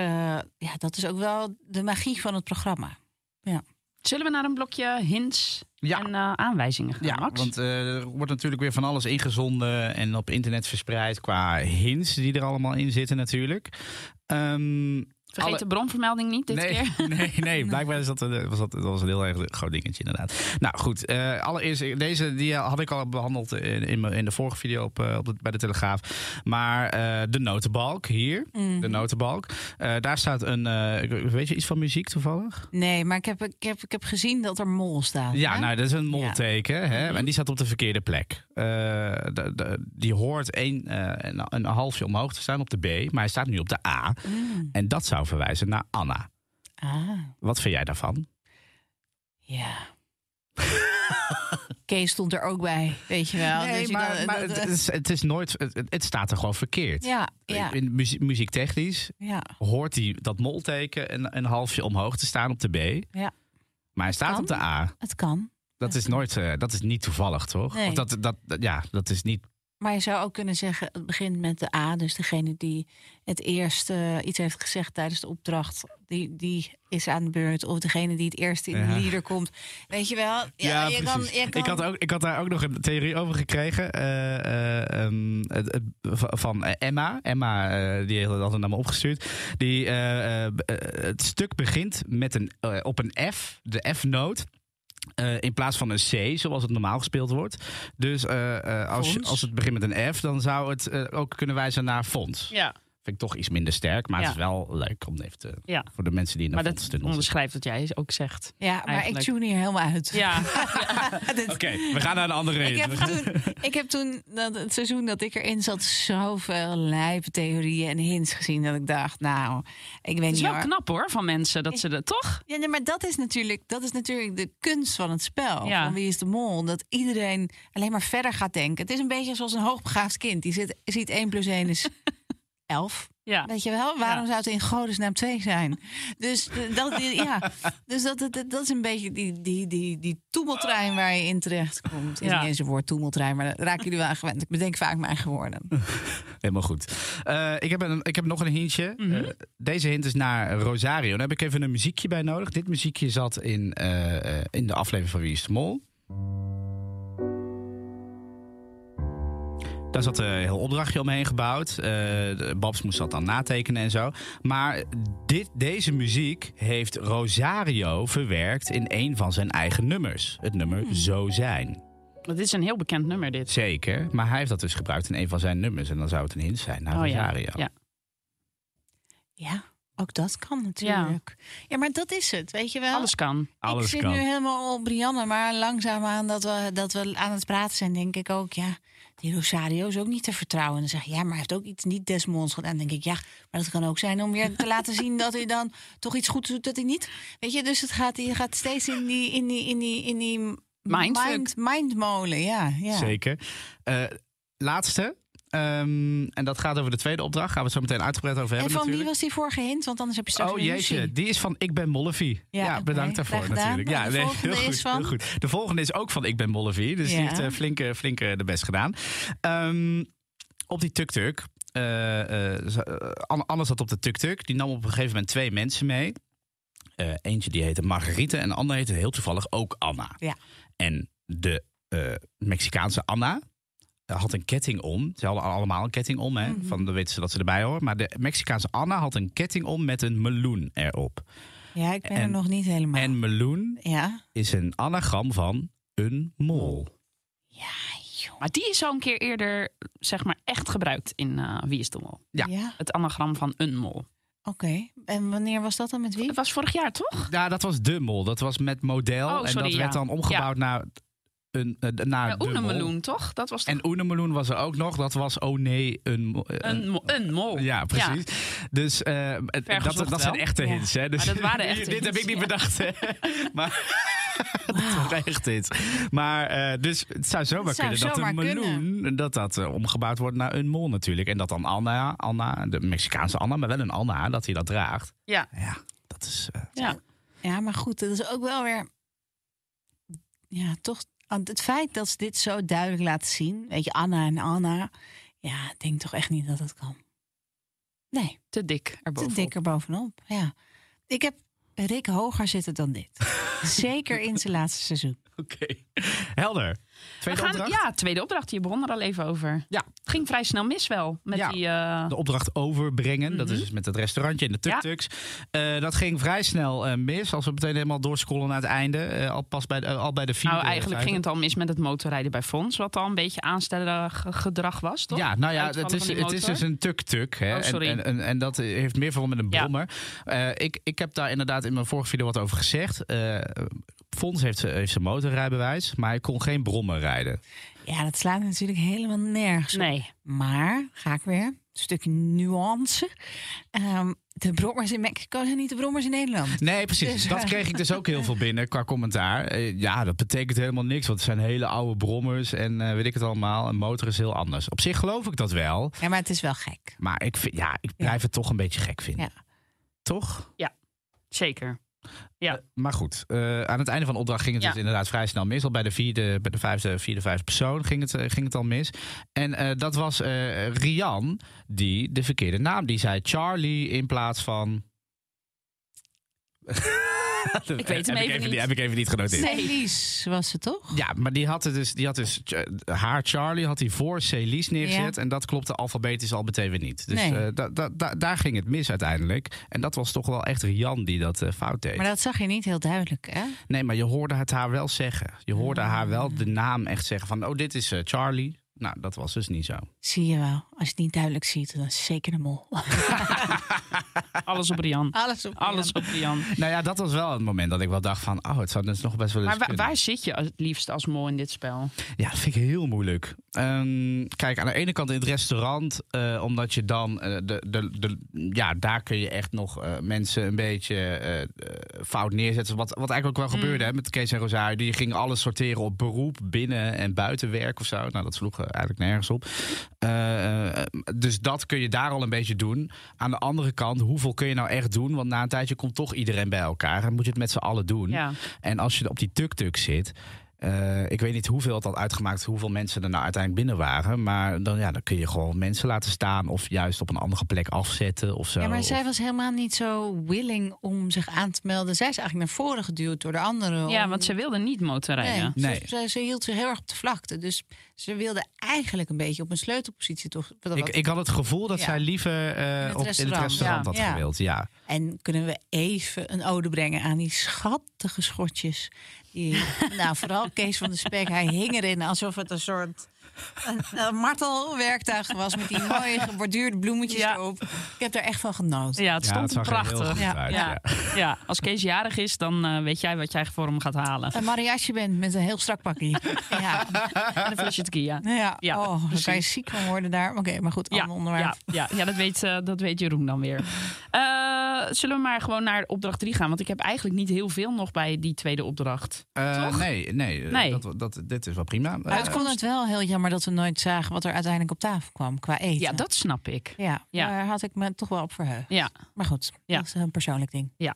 ja, dat is ook wel de magie van het programma. Ja. Zullen we naar een blokje hints ja. en uh, aanwijzingen gaan, ja, Max? Want uh, er wordt natuurlijk weer van alles ingezonden en op internet verspreid qua hints die er allemaal in zitten natuurlijk. Um, Vergeet alle... de bronvermelding niet dit nee, keer. Nee, nee, blijkbaar is dat, was dat, dat was een heel erg groot dingetje inderdaad. Nou goed, uh, allereerst, deze die had ik al behandeld in, in, in de vorige video op, op de, bij de Telegraaf. Maar uh, de notenbalk hier, mm-hmm. de notenbalk. Uh, daar staat een, uh, weet je iets van muziek toevallig? Nee, maar ik heb, ik heb, ik heb gezien dat er mol staat. Ja, hè? Nou dat is een molteken. Ja. Hè? Mm-hmm. En die staat op de verkeerde plek. Uh, de, de, die hoort een, uh, een, een halfje omhoog te staan op de B, maar hij staat nu op de A. Mm. En dat zou verwijzen naar Anna. Ah. Wat vind jij daarvan? Ja. Kees stond er ook bij, weet je wel. Nee, dus maar, je dan, maar dat, het, is, het is nooit. Het, het staat er gewoon verkeerd. Ja, ja. In muziek, muziektechnisch ja. hoort hij dat molteken een, een halfje omhoog te staan op de B. Ja. Maar hij staat op de A. Het kan. Dat is nooit, uh, dat is niet toevallig, toch? Nee. Of dat, dat, dat, ja, dat is niet. Maar je zou ook kunnen zeggen, het begint met de A. Dus degene die het eerst uh, iets heeft gezegd tijdens de opdracht, die, die is aan de beurt. Of degene die het eerst in ja. de leader komt. Weet je wel? Ja, ja je kan, je kan... ik, had ook, ik had daar ook nog een theorie over gekregen. Uh, uh, um, het, het, van Emma. Emma, uh, die had het naar me opgestuurd. Die, uh, uh, het stuk begint met een, uh, op een F, de F-noot. Uh, in plaats van een C, zoals het normaal gespeeld wordt. Dus uh, uh, als, je, als het begint met een F, dan zou het uh, ook kunnen wijzen naar Fons. Ja. Vind ik toch iets minder sterk, maar ja. het is wel leuk om even te, ja. voor de mensen die naar Fons te doen. Onderschrijft wat jij ook zegt. Ja, maar eigenlijk. Ik tune hier helemaal uit. Ja. Oké, okay, we gaan naar de andere hint. Ik heb toen, ik heb toen dat, het seizoen dat ik erin zat, zoveel lijpe theorieën en hints gezien dat ik dacht, nou, ik weet niet. Het is niet wel hoor. Knap hoor van mensen dat ze dat toch? Ja, nee, maar dat is natuurlijk, dat is natuurlijk de kunst van het spel. Ja. Van Wie is de Mol? Dat iedereen alleen maar verder gaat denken. Het is een beetje zoals een hoogbegaafd kind. Die zit, ziet één plus één is elf. Ja. Weet je wel? Waarom ja. zou het in godesnaam twee zijn? Dus dat, ja. dus dat, dat, dat is een beetje die, die, die, die toemeltrein waar je in terecht komt. Ja. Is niet eens een woord toemeltrein, maar daar raken jullie wel aan gewend. Ik bedenk vaak mijn eigen woorden. Helemaal goed. Uh, ik, heb een, ik heb nog een hintje. Mm-hmm. Uh, deze hint is naar Rosario. Daar heb ik even een muziekje bij nodig. Dit muziekje zat in, uh, in de aflevering van Wie is de Mol. Daar zat een heel opdrachtje omheen gebouwd. Uh, Babs moest dat dan natekenen en zo. Maar dit, deze muziek heeft Rosario verwerkt in een van zijn eigen nummers. Het nummer hmm. Zo Zijn. Dat is een heel bekend nummer dit. Zeker, maar hij heeft dat dus gebruikt in een van zijn nummers. En dan zou het een hint zijn naar oh, Rosario. Ja. Ja. Ja, ook dat kan natuurlijk. Ja. ja, maar dat is het, weet je wel. Alles kan. Alles ik zit kan. nu helemaal op Brianne, maar langzaamaan dat we, dat we aan het praten zijn, denk ik ook, ja... Die Rosario is ook niet te vertrouwen. En dan zeg je, ja, maar hij heeft ook iets niet des Mols gedaan. En dan denk ik, ja, maar dat kan ook zijn om weer te laten zien... dat hij dan toch iets goed doet dat hij niet... Weet je, dus het gaat, je gaat steeds in die, in die, in die, in die mind, mindmolen. Ja, ja. Zeker. Uh, laatste. Um, en dat gaat over de tweede opdracht. Gaan we het zo meteen uitgebreid over hebben. En van wie was die vorige hint? Want anders heb je straks oh, een jeetje, ruzie. Die is van Ik ben Mollevie. Ja, ja, bedankt okay, daarvoor natuurlijk. Ja, de nee, volgende heel is goed, van... Heel goed. De volgende is ook van Ik ben Mollevie. Dus ja. die heeft uh, flink, uh, flink uh, de best gedaan. Um, op die tuk-tuk. Uh, uh, Anna zat op de tuk-tuk. Die nam op een gegeven moment twee mensen mee. Uh, eentje die heette Margarita. En de ander heette heel toevallig ook Anna. Ja. En de uh, Mexicaanse Anna... had een ketting om. Ze hadden allemaal een ketting om. Hè? Mm-hmm. Van, dan weten ze dat ze erbij horen. Maar de Mexicaanse Anna had een ketting om met een meloen erop. Ja, ik ben en, er nog niet helemaal. En meloen ja. is een anagram van een mol. Ja, joh. Maar die is al een keer eerder zeg maar echt gebruikt in uh, Wie is de Mol? Ja. ja. Het anagram van een mol. Oké, okay. En wanneer was dat dan met wie? Dat was vorig jaar, toch? Ja, dat was de mol. Dat was met model. Oh, sorry, en dat ja. werd dan omgebouwd ja. naar... Een, uh, na ja, Oenemeloen, toch? Dat was toch? En Oenemeloen was er ook nog. Dat was, oh nee, een... Een, een, een mol. Ja, precies. Ja. Dus uh, dat, dat zijn echte hints. Ja. Hè? Dus, dat waren echte dit hints, heb ik niet ja. bedacht. Hè? Maar... dat was echt dit. Maar uh, dus het zou zomaar kunnen dat een meloen... dat dat uh, omgebouwd wordt naar een mol natuurlijk. En dat dan Anna, Anna, de Mexicaanse Anna... maar wel een Anna, dat hij dat draagt. Ja. Ja, dat is... Uh, ja. ja, maar goed, dat is ook wel weer... Ja, toch... Het feit dat ze dit zo duidelijk laten zien... weet je, Anna en Anna... ja, ik denk toch echt niet dat het kan. Nee. Te dik erbovenop. Te dik erbovenop, ja. Ik heb... Rick hoger zitten dan dit. Zeker in zijn laatste seizoen. Oké, okay. Helder. Tweede gaan, opdracht? Ja, tweede opdracht. Je begon er al even over. Ja. Het ging vrij snel mis wel. Met ja. die, uh... de opdracht overbrengen. Mm-hmm. Dat is met het restaurantje en de tuk-tuks. Ja. Uh, dat ging vrij snel uh, mis. Als we meteen helemaal doorscrollen naar het einde. Uh, al pas bij de, uh, al bij de vierde. Nou, eigenlijk ging het al mis met het motorrijden bij Fons. Wat al een beetje aanstellerig gedrag was, toch? Ja, nou ja, het is, het is dus een tuk-tuk. Hè? Oh, sorry. En, en, en, en dat heeft meer van met een brommer. Ja. Uh, ik, ik heb daar inderdaad in mijn vorige video wat over gezegd. Uh, Fons heeft, heeft zijn motorrijbewijs, maar hij kon geen brommen rijden. Ja, dat slaat natuurlijk helemaal nergens op. Nee. Maar, ga ik weer, een stukje nuance. Um, de brommers in Mexico zijn niet de brommers in Nederland. Nee, precies. Dus, dat kreeg ik dus ook heel veel binnen qua commentaar. Uh, ja, dat betekent helemaal niks, want het zijn hele oude brommers en uh, weet ik het allemaal. Een motor is heel anders. Op zich geloof ik dat wel. Ja, maar het is wel gek. Maar ik, vind, ja, ik blijf ja. het toch een beetje gek vinden. Ja. Toch? Ja, zeker. Ja. Uh, maar goed, uh, aan het einde van de opdracht ging het ja. dus inderdaad vrij snel mis. Al bij de vierde, bij de vijfde, vierde, vijfde persoon ging het, uh, ging het al mis. En uh, dat was uh, Rian, die de verkeerde naam, die zei Charlie in plaats van... ik weet hem heb even, ik even niet. Die, heb ik even niet genoteerd. Celies was het toch? Ja, maar die had, het dus, die had dus haar Charlie had hij voor Celies neergezet. Ja. En dat klopte alfabetisch al meteen weer niet. Dus nee. uh, da, da, da, daar ging het mis uiteindelijk. En dat was toch wel echt Rian die dat uh, fout deed. Maar dat zag je niet heel duidelijk, hè? Nee, maar je hoorde het haar wel zeggen. Je hoorde oh. haar wel de naam echt zeggen van... oh, dit is uh, Charlie. Nou, dat was dus niet zo. Zie je wel. Als je het niet duidelijk ziet, dan is het zeker een mol. Alles op Rian. Alles op Rian. Alles op Rian. Nou ja, dat was wel het moment dat ik wel dacht van... oh, het zou dus nog best wel eens Maar waar, waar zit je het liefst als mol in dit spel? Ja, dat vind ik heel moeilijk. Um, kijk, aan de ene kant in het restaurant... Uh, omdat je dan... Uh, de, de, de, ja, daar kun je echt nog uh, mensen een beetje uh, fout neerzetten. Wat, wat eigenlijk ook wel mm. gebeurde hè, met Kees en Rosario. Die gingen alles sorteren op beroep, binnen- en buitenwerk of zo. Nou, dat sloeg eigenlijk nergens op. Uh, dus dat kun je daar al een beetje doen. Aan de andere kant, hoeveel kun je nou echt doen? Want na een tijdje komt toch iedereen bij elkaar. En moet je het met z'n allen doen. Ja. En als je op die tuk-tuk zit... Uh, ik weet niet hoeveel het had uitgemaakt, hoeveel mensen er nou uiteindelijk binnen waren. Maar dan, ja, dan kun je gewoon mensen laten staan of juist op een andere plek afzetten of zo. Ja, maar of... zij was helemaal niet zo willing om zich aan te melden. Zij is eigenlijk naar voren geduwd door de anderen. Ja, om... want ze wilde niet motorrijden. Nee, nee. Ze, ze, ze hield zich heel erg op de vlakte. Dus ze wilde eigenlijk een beetje op een sleutelpositie. Toch? Wat... Ik, ik had het gevoel dat ja. zij liever uh, in het op, restaurant, in het restaurant ja. had ja. gewild. Ja. En kunnen we even een ode brengen aan die schattige schotjes... Die, nou, vooral Kees van der Spek, hij hing erin alsof het een soort een, een martelwerktuig was... met die mooie geborduurde bloemetjes ja. erop. Ik heb daar echt van genoten. Ja, het stond ja, prachtig. Ja. Uit, ja. Ja. Ja, als Kees jarig is, dan uh, weet jij wat jij voor hem gaat halen. Een mariage bent met een heel strak pakje. Ja. En een flesje tequila. Ja, ja oh, daar kan je ziek van worden daar. Oké, okay, maar goed, ander ja, onderwerp. Ja, ja, ja dat, weet, uh, dat weet Jeroen dan weer. Uh, zullen we maar gewoon naar opdracht drie gaan? Want ik heb eigenlijk niet heel veel nog bij die tweede opdracht. Uh, Toch? Nee, nee, nee. Dat, dat, dit is wel prima. Uh, het kon het wel heel jammer dat we nooit zagen wat er uiteindelijk op tafel kwam qua eten. Ja, dat snap ik. Ja, ja. Daar had ik me toch wel op verheugd. Ja. Maar goed, ja. dat is een persoonlijk ding. Ja.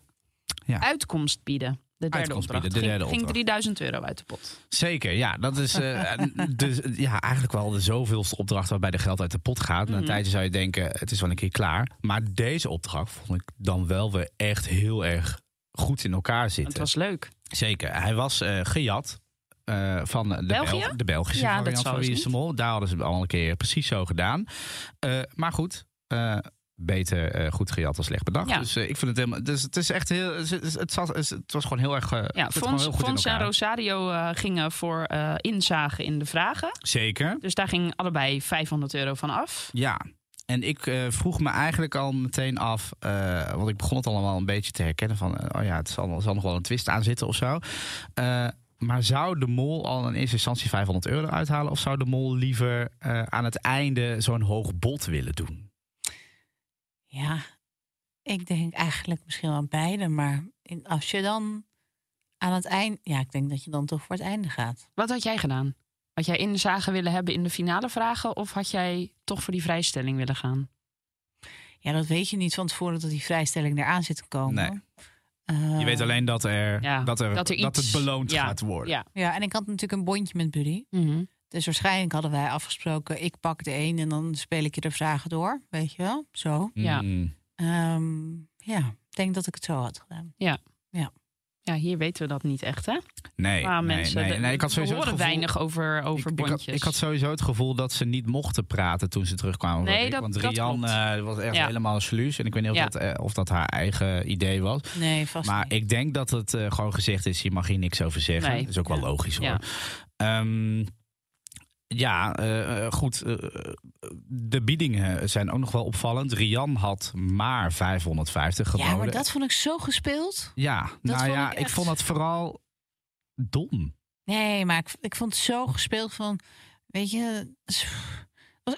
Ja. Uitkomst bieden. De derde opdracht. De derde ging, ging drieduizend euro uit de pot. Zeker, ja. Dat is uh, dus, ja, eigenlijk wel de zoveelste opdracht waarbij de geld uit de pot gaat. Mm. Na een tijdje zou je denken, het is wel een keer klaar. Maar deze opdracht vond ik dan wel weer echt heel erg goed in elkaar zitten. Het was leuk. Zeker. Hij was uh, gejat. Uh, van de, België? Bel- de Belgische ja, variant van Wie is de Mol. Daar hadden ze het al een keer precies zo gedaan. Uh, maar goed, uh, beter uh, goed gejat dan slecht bedacht. Ja. Dus uh, ik vind het helemaal. Dus het is echt heel. Het, zat, het was gewoon heel erg. Uh, ja, Fons, heel goed Fons en Rosario uh, gingen voor uh, inzagen in de vragen. Zeker. Dus daar ging allebei vijfhonderd euro van af. Ja. En ik uh, vroeg me eigenlijk al meteen af, uh, want ik begon het allemaal een beetje te herkennen van, uh, oh ja, het zal, zal nog wel een twist aan zitten of zo. Uh, Maar zou de mol al in eerste instantie vijfhonderd euro uithalen? Of zou de mol liever uh, aan het einde zo'n hoog bod willen doen? Ja, ik denk eigenlijk misschien wel beide. Maar als je dan aan het eind... Ja, ik denk dat je dan toch voor het einde gaat. Wat had jij gedaan? Had jij inzage willen hebben in de finale vragen? Of had jij toch voor die vrijstelling willen gaan? Ja, dat weet je niet van tevoren dat die vrijstelling eraan zit te komen. Nee. Je weet alleen dat er, ja, dat er, dat er iets, dat het beloond ja, gaat worden. Ja. ja, en ik had natuurlijk een bondje met Buddy. Mm-hmm. Dus waarschijnlijk hadden wij afgesproken... ik pak de een en dan speel ik je de vragen door. Weet je wel? Zo. Ja, mm. um, ja ik denk dat ik het zo had gedaan. Ja. Ja. Ja, hier weten we dat niet echt, hè? Nee, maar nee, mensen, nee, de, nee. Ik had sowieso we horen het gevoel, weinig over, over ik, bondjes. Ik had, ik had sowieso het gevoel dat ze niet mochten praten toen ze terugkwamen. Nee, ik, dat, want Rian uh, was echt ja. helemaal een sluis. En ik weet niet of, ja. dat, uh, of dat haar eigen idee was. Nee, vast Maar niet. Ik denk dat het uh, gewoon gezegd is, je mag hier niks over zeggen. Nee. Dat is ook wel ja. logisch, hoor. Ja. Um, Ja, uh, goed. Uh, de biedingen zijn ook nog wel opvallend. Rian had maar vijfhonderdvijftig geboden. Ja, maar dat vond ik zo gespeeld. Ja, dat nou vond ja, ik, echt... ik vond dat vooral dom. Nee, maar ik, ik vond het zo gespeeld van... Weet je...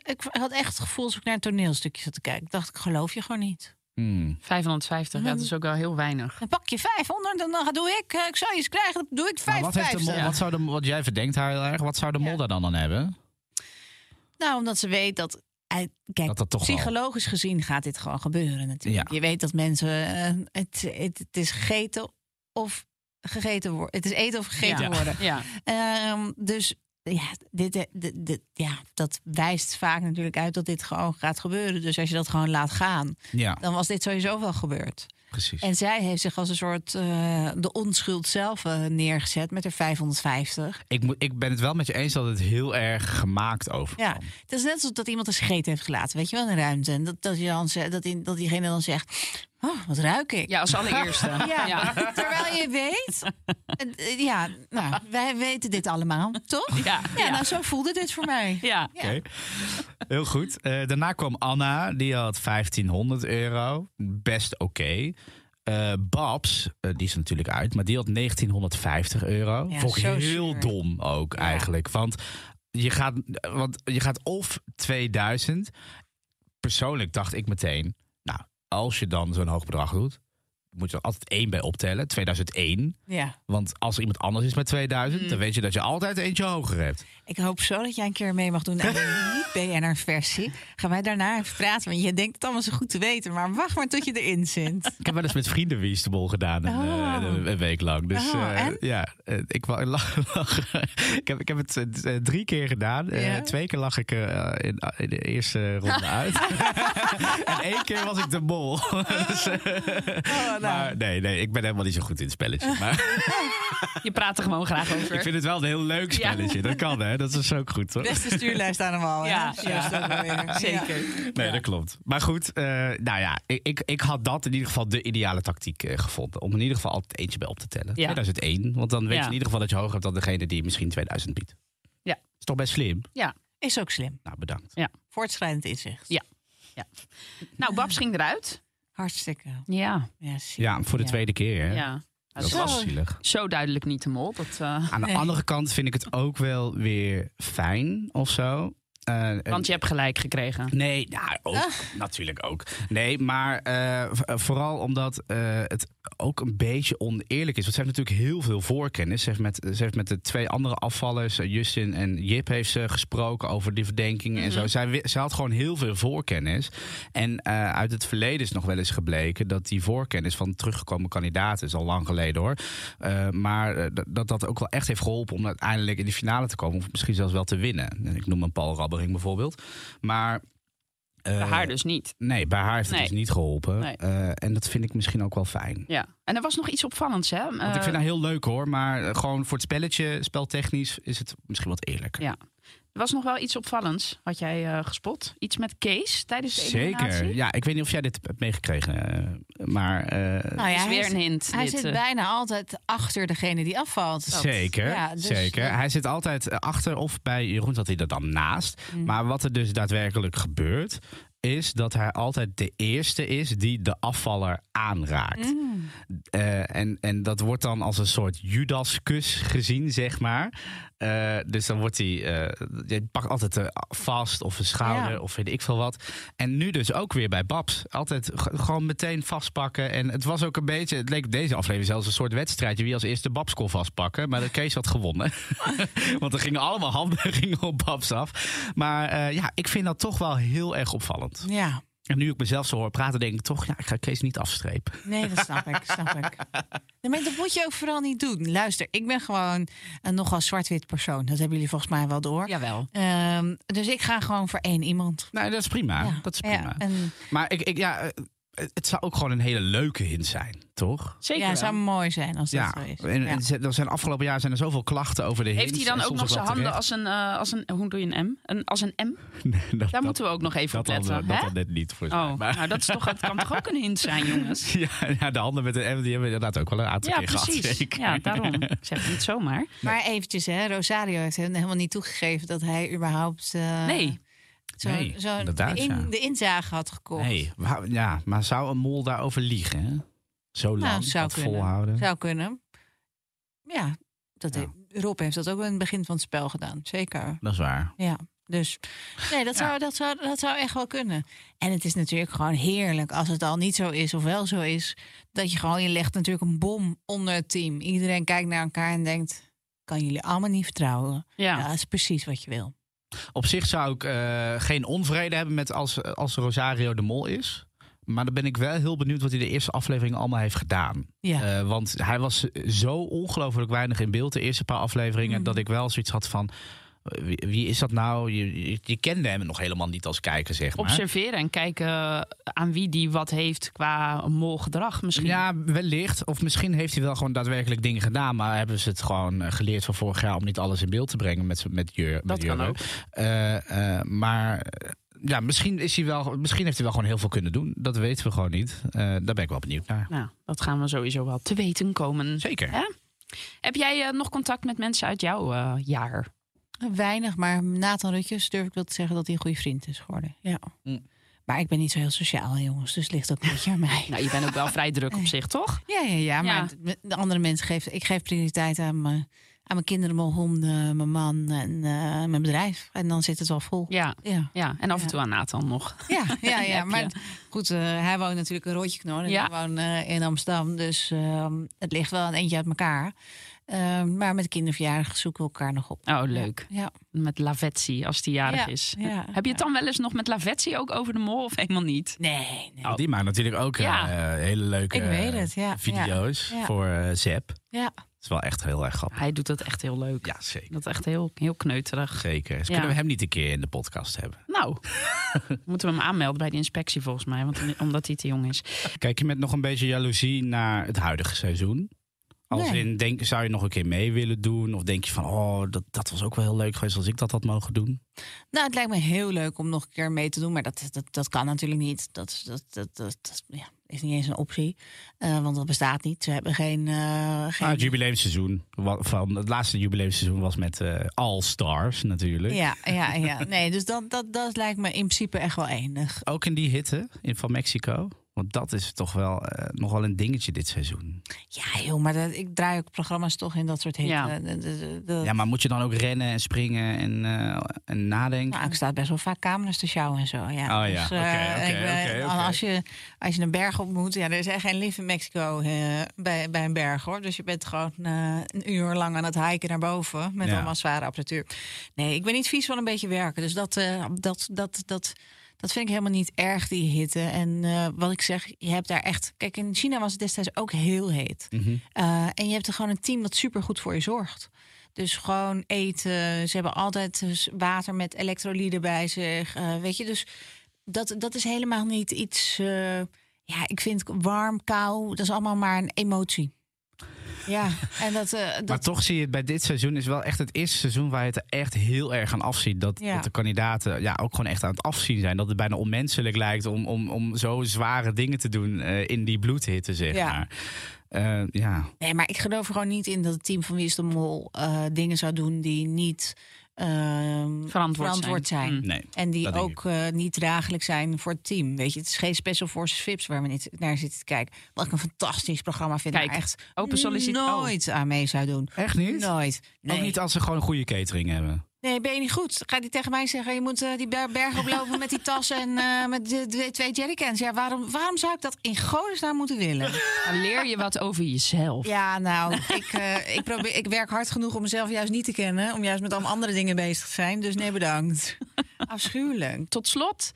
Ik had echt het gevoel als ik naar een toneelstukje zat te kijken. Ik dacht, ik geloof je gewoon niet. Hmm. vijfhonderdvijftig, dat is ook wel heel weinig. Dan pak je vijfhonderd en dan doe ik... Ik zou je eens krijgen, dan doe ik vijfhonderdvijftig. Nou, wat, wat, wat jij verdenkt haar heel erg, wat zou de mol ja. daar dan aan hebben? Nou, omdat ze weet dat... Kijk, dat dat toch psychologisch al... gezien gaat dit gewoon gebeuren natuurlijk. Ja. Je weet dat mensen... Uh, het, het, het is gegeten of gegeten worden. Het is eten of gegeten ja. worden. Ja. Uh, dus... Ja, dit, dit, dit, ja, dat wijst vaak natuurlijk uit dat dit gewoon gaat gebeuren. Dus als je dat gewoon laat gaan, ja. dan was dit sowieso wel gebeurd. Precies. En zij heeft zich als een soort uh, de onschuld zelf uh, neergezet met haar vijfhonderdvijftig. Ik, moet, ik ben het wel met je eens dat het heel erg gemaakt overkwam. Ja, het is net alsof dat iemand een scheet heeft gelaten, weet je wel, in de ruimte. En dat, dat, je dan, dat, in, dat diegene dan zegt, oh, wat ruik ik. Ja, als allereerste. ja, ja. Terwijl je weet, ja, nou, wij weten dit allemaal, toch? Ja, ja, ja. Nou, zo voelde dit voor mij. Ja. ja. Okay. Heel goed. Uh, daarna kwam Anna, die had vijftienhonderd euro. Best oké. Okay. Uh, Babs, uh, die is natuurlijk uit, maar die had negentienhonderdvijftig euro. Ja, vond ik heel sure. dom ook ja. eigenlijk. Want je, gaat, want je gaat of tweeduizend. Persoonlijk dacht ik meteen, nou, als je dan zo'n hoog bedrag doet, moet je er altijd één bij optellen. tweeduizend één. Ja. Want als er iemand anders is met tweeduizend, mm. dan weet je dat je altijd eentje hoger hebt. Ik hoop zo dat jij een keer mee mag doen aan de niet-B N R-versie. Gaan wij daarna even praten. Want je denkt het allemaal zo goed te weten. Maar wacht maar tot je erin zit. Ik heb wel eens met vrienden Wie is de Mol gedaan. Een, oh. een, een week lang. Dus oh, uh, ja, ik lach. lach. ik, heb, ik heb het uh, drie keer gedaan. Yeah. Uh, twee keer lag ik uh, in, in de eerste ronde uit. En één keer was ik de mol. dus, uh, oh, nou. Maar nee, nee, ik ben helemaal niet zo goed in het spelletje. Maar je praat er gewoon graag over. Ik vind het wel een heel leuk spelletje. Ja. Dat kan, hè? Dat is ook goed, toch? Beste stuurlijst aan hem al. Ja, ja. ja. Zeker. Nee, ja. dat klopt. Maar goed, uh, nou ja, ik, ik, ik had dat in ieder geval de ideale tactiek uh, gevonden. Om in ieder geval altijd eentje bij op te tellen. Ja. tweeduizend één. Want dan weet ja. je in ieder geval dat je hoger hebt dan degene die misschien tweeduizend biedt. Ja. Is toch best slim? Ja, is ook slim. Nou, bedankt. Ja. Voortschrijdend inzicht. Ja. ja. Nou, Babs ging eruit. Hartstikke. Ja. Ja, ja, voor de ja. tweede keer, hè? Ja. Dat was zielig. Zo duidelijk niet de mol. Dat, uh... Aan de nee. andere kant vind ik het ook wel weer fijn of zo. Uh, Want je hebt gelijk gekregen. Nee, nou, ook, ah. natuurlijk ook. Nee, maar uh, vooral omdat uh, het ook een beetje oneerlijk is. Want ze heeft natuurlijk heel veel voorkennis. Ze heeft met, ze heeft met de twee andere afvallers, uh, Justin en Jip, heeft ze gesproken over die verdenkingen mm-hmm. en zo. Zij, ze had gewoon heel veel voorkennis. En uh, uit het verleden is nog wel eens gebleken dat die voorkennis van teruggekomen kandidaten is al lang geleden, hoor. Uh, maar uh, dat dat ook wel echt heeft geholpen om uiteindelijk in de finale te komen. Of misschien zelfs wel te winnen. En ik noem een Paul Rabber bijvoorbeeld. Maar uh, bij haar dus niet. Nee, bij haar heeft het nee. dus niet geholpen. Nee. Uh, en dat vind ik misschien ook wel fijn. Ja. En er was nog iets opvallends, hè? Want uh, ik vind haar heel leuk, hoor. Maar gewoon voor het spelletje, speltechnisch, is het misschien wat eerlijker. Ja. Er was nog wel iets opvallends, had jij uh, gespot. Iets met Kees tijdens de eliminatie. Zeker. Ja, ik weet niet of jij dit hebt meegekregen, Maar, uh, nou ja, is weer een hint. Hij dit. zit bijna altijd achter degene die afvalt. Zeker, ja, dus, zeker. Ja. Hij zit altijd achter, of bij Jeroen zat hij er dan naast. Mm. Maar wat er dus daadwerkelijk gebeurt, is dat hij altijd de eerste is die de afvaller aanraakt. Mm. Uh, en, en dat wordt dan als een soort Judaskus gezien, zeg maar. Uh, dus dan wordt hij... Uh, je pakt altijd een vast of een schouder, ja, of weet ik veel wat. En nu dus ook weer bij Babs. Altijd g- gewoon meteen vastpakken. En het was ook een beetje... Het leek deze aflevering zelfs een soort wedstrijdje. Wie als eerste Babs kon vastpakken. Maar de Kees had gewonnen. Want er gingen allemaal handbewegingen op Babs af. Maar uh, ja, ik vind dat toch wel heel erg opvallend. Ja. En nu ik mezelf zo hoor praten, denk ik toch... ja, ik ga Kees niet afstrepen. Nee, dat snap ik, snap ik. Maar dat moet je ook vooral niet doen. Luister, ik ben gewoon een nogal zwart-wit persoon. Dat hebben jullie volgens mij wel door. Jawel. Um, dus ik ga gewoon voor één iemand. Nou, dat is prima. Ja. Dat is prima. Ja, en... Maar ik, ik, ja, het zou ook gewoon een hele leuke hint zijn, toch? Zeker. Ja, het zou mooi zijn als dat, ja, zo is. En, ja, en zijn afgelopen jaar zijn er zoveel klachten over de hint. Heeft hij dan ook nog zijn handen terecht, als een, uh, als een... Hoe doe je een M? Een, als een M? Nee, dat, Daar dat, moeten we ook nog even op letten. Al, dat al net niet, voor oh, mij. Nou, dat, is toch, dat kan toch ook een hint zijn, jongens? Ja, ja, de handen met een M, die hebben we inderdaad ook wel een aantal, ja, keer precies, gehad. Ja, precies. Ja, daarom. Ik zeg het niet zomaar. Nee. Maar eventjes, hè, Rosario heeft helemaal niet toegegeven dat hij überhaupt... Uh, nee. Zo, nee, zo de, in, ja. de inzage had gekocht. Nee, ja, maar zou een mol daarover liegen? Hè? Zo lang, nou, zou dat volhouden. Zou kunnen. Ja, dat ja. He, Rob heeft dat ook in het begin van het spel gedaan. Zeker. Dat is waar. Ja, dus nee, dat, ja. zou, dat, zou, dat zou echt wel kunnen. En het is natuurlijk gewoon heerlijk als het al niet zo is of wel zo is. Dat je gewoon, je legt natuurlijk een bom onder het team. Iedereen kijkt naar elkaar en denkt, kan jullie allemaal niet vertrouwen. Ja, ja, dat is precies wat je wil. Op zich zou ik uh, geen onvrede hebben met als, als Rosario de Mol is. Maar dan ben ik wel heel benieuwd wat hij de eerste aflevering allemaal heeft gedaan. Ja. Uh, want hij was zo ongelooflijk weinig in beeld de eerste paar afleveringen... Mm. dat ik wel zoiets had van... Wie, wie is dat nou? Je, je, je kende hem nog helemaal niet als kijker, zeg maar. Observeren en kijken aan wie die wat heeft qua molgedrag misschien. Ja, wellicht. Of misschien heeft hij wel gewoon daadwerkelijk dingen gedaan... maar hebben ze het gewoon geleerd van vorig jaar... om niet alles in beeld te brengen met, met Jurre. Dat kan ook. Uh, uh, maar... Ja, misschien, is hij wel, misschien heeft hij wel gewoon heel veel kunnen doen. Dat weten we gewoon niet. Uh, daar ben ik wel benieuwd naar. Nou, dat gaan we sowieso wel te weten komen. Zeker. Ja? Heb jij uh, nog contact met mensen uit jouw uh, jaar? Weinig, maar Nathan Rutjes durf ik wel te zeggen dat hij een goede vriend is geworden. Ja. Mm. Maar ik ben niet zo heel sociaal, jongens. Dus ligt ook een beetje aan mij. Nou, je bent ook wel vrij druk op zich, toch? Ja, ja, ja, maar ja. De andere mensen geven... Ik geef prioriteit aan mijn... Aan mijn kinderen, mijn honden, mijn man en uh, mijn bedrijf. En dan zit het wel vol. Ja, ja, ja. En af en toe ja. aan Nathan nog. Ja, ja, ja. Maar goed, uh, hij woont natuurlijk een roodje knor. En ja. ik woon uh, in Amsterdam. Dus uh, het ligt wel een eentje uit elkaar. Uh, maar met kinderverjaardag zoeken we elkaar nog op. Oh, leuk. Ja. Met Lavetzi, als die jarig ja. is. Ja. Heb je het dan wel eens nog met Lavetzi ook over de mol of helemaal niet? Nee. nee. Oh, die maakt natuurlijk ook ja. uh, hele leuke ik weet het, ja. video's ja. voor uh, Zep. Ja. Het is wel echt heel erg grappig. Hij doet dat echt heel leuk. Ja, zeker. Dat is echt heel, heel kneuterig. Zeker. Dus ja. kunnen we hem niet een keer in de podcast hebben? Nou, moeten we hem aanmelden bij de inspectie volgens mij. Want, omdat hij te jong is. Kijk je met nog een beetje jaloezie naar het huidige seizoen? Als nee. in, denk, zou je nog een keer mee willen doen? Of denk je van, oh, dat, dat was ook wel heel leuk geweest als ik dat had mogen doen? Nou, het lijkt me heel leuk om nog een keer mee te doen. Maar dat, dat, dat kan natuurlijk niet. Dat, dat, dat, dat, dat ja, is niet eens een optie. Uh, want dat bestaat niet. Ze hebben geen... Uh, geen... Ah, het jubileumseizoen. Van het laatste jubileumseizoen was met uh, All Stars natuurlijk. Ja, ja, ja. Nee, dus dat, dat, dat lijkt me in principe echt wel enig. Ook in die hitte in, van Mexico? Want dat is toch wel uh, nog wel een dingetje dit seizoen. Ja, joh, maar dat, ik draai ook programma's toch in dat soort hitte. Ja. De, de, de... ja, maar moet je dan ook rennen en springen en, uh, en nadenken? Nou, ik sta best wel vaak camera's te sjouwen en zo. Ja. Oh ja, dus, uh, oké, oké, oké, oké. Als je, als je een berg op moet... Ja, er is echt geen lift in Mexico uh, bij, bij een berg, hoor. Dus je bent gewoon uh, een uur lang aan het hiken naar boven... met ja. allemaal zware apparatuur. Nee, ik ben niet vies van een beetje werken. Dus dat... Uh, dat, dat, dat Dat vind ik helemaal niet erg, die hitte. En uh, wat ik zeg, je hebt daar echt... Kijk, in China was het destijds ook heel heet. Mm-hmm. Uh, en je hebt er gewoon een team dat supergoed voor je zorgt. Dus gewoon eten. Ze hebben altijd water met elektrolyten bij zich. Uh, weet je, dus dat, dat is helemaal niet iets... Uh, ja, ik vind warm, kou, dat is allemaal maar een emotie. Ja, en dat, uh, dat... Maar toch zie je het bij dit seizoen is wel echt het eerste seizoen waar je het echt heel erg aan afziet. Dat, ja. dat de kandidaten ja, ook gewoon echt aan het afzien zijn. Dat het bijna onmenselijk lijkt om, om, om zo zware dingen te doen uh, in die bloedhitte, zeg ja. maar. Uh, ja. Nee, maar ik geloof er gewoon niet in dat het team van Wie is de Mol uh, dingen zou doen die niet... Uh, verantwoord, verantwoord zijn. zijn. Nee, en die ook uh, niet draaglijk zijn voor het team. Weet je, het is geen Special Forces V I Ps waar we niet naar zitten te kijken. Wat ik een fantastisch programma vind. Kijk, maar echt open sollicit- nooit oh. aan mee zou doen. Echt niet? Nooit. Nee. Ook niet als ze gewoon een goede catering hebben. Nee, ben je niet goed? Ga die tegen mij zeggen, je moet uh, die berg oplopen met die tas en uh, met de, de twee jerrycans. Ja, waarom, waarom zou ik dat in godesnaam moeten willen? Dan leer je wat over jezelf. Ja, nou, ik, uh, ik, probeer, ik werk hard genoeg om mezelf juist niet te kennen. Om juist met allemaal andere dingen bezig te zijn. Dus nee, bedankt. Afschuwelijk. Tot slot...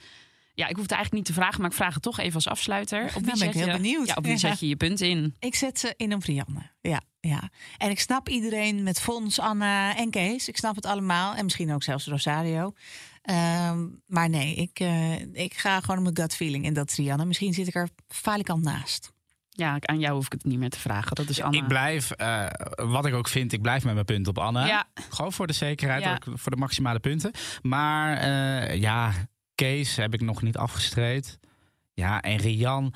Ja, ik hoef het eigenlijk niet te vragen, maar ik vraag het toch even als afsluiter. Op wie ben zet ik heel je, benieuwd. Ja, op wie ja. zet je je punt in? Ik zet ze in op Rianne. Ja, ja. En ik snap iedereen met Fons, Anna en Kees. Ik snap het allemaal. En misschien ook zelfs Rosario. Um, maar nee, ik, uh, ik ga gewoon op mijn gut feeling. En dat is Rianne. Misschien zit ik er falikant naast. Ja, aan jou hoef ik het niet meer te vragen. Dat is Anna. Ik blijf, uh, wat ik ook vind, ik blijf met mijn punt op Anna. Ja. Gewoon voor de zekerheid, ja. ook voor de maximale punten. Maar uh, ja... Kees heb ik nog niet afgestreed. Ja, en Rian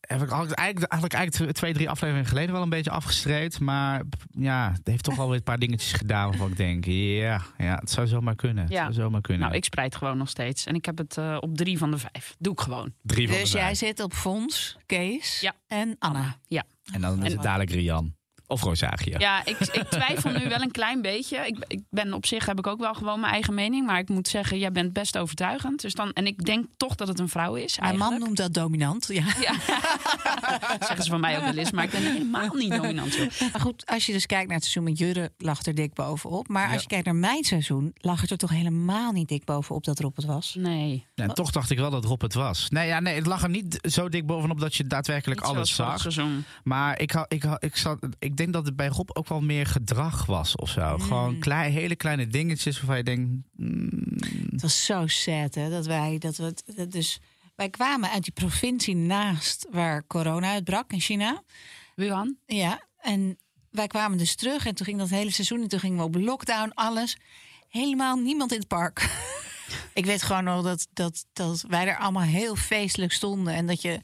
heb ik eigenlijk, eigenlijk, eigenlijk twee, drie afleveringen geleden wel een beetje afgestreed. Maar ja, het heeft toch wel weer een paar dingetjes gedaan waarvan ik denk, yeah, ja, het zou zomaar kunnen. Ja. Het zou zomaar kunnen. Nou, ik spreid gewoon nog steeds. En ik heb het uh, op drie van de vijf. Doe ik gewoon. Drie van dus de jij zit op Fons, Kees ja. en Anna. Ja. En dan is het dadelijk Rian. Of Rosario. Ja, ik, ik twijfel nu wel een klein beetje. Ik, ik ben op zich, heb ik ook wel gewoon mijn eigen mening. Maar ik moet zeggen, jij bent best overtuigend. Dus dan, en ik denk toch dat het een vrouw is. Mijn man noemt dat dominant. Ja. ja. Dat zeggen ze van mij ook wel eens. Maar ik ben helemaal niet dominant. Joh. Maar goed, als je dus kijkt naar het seizoen met Jurre, lag er dik bovenop. Maar als ja. je kijkt naar mijn seizoen, lag het er toch helemaal niet dik bovenop dat Rob het was? Nee. Ja, en toch dacht ik wel dat Rob het was. Nee, ja, nee, het lag er niet zo dik bovenop dat je daadwerkelijk niet alles zag. Maar ik, ik, ik, ik zat... Ik Ik denk dat het bij Rob ook wel meer gedrag was of zo. Mm. Gewoon klein, hele kleine dingetjes waarvan je denkt... Mm. Het was zo sad, hè, dat wij... Dat we, dat dus, wij kwamen uit die provincie naast waar corona uitbrak in China. Wuhan. Ja, en wij kwamen dus terug en toen ging dat hele seizoen... en toen gingen we op lockdown, alles. Helemaal niemand in het park. Ik weet gewoon nog dat, dat, dat wij er allemaal heel feestelijk stonden... en dat je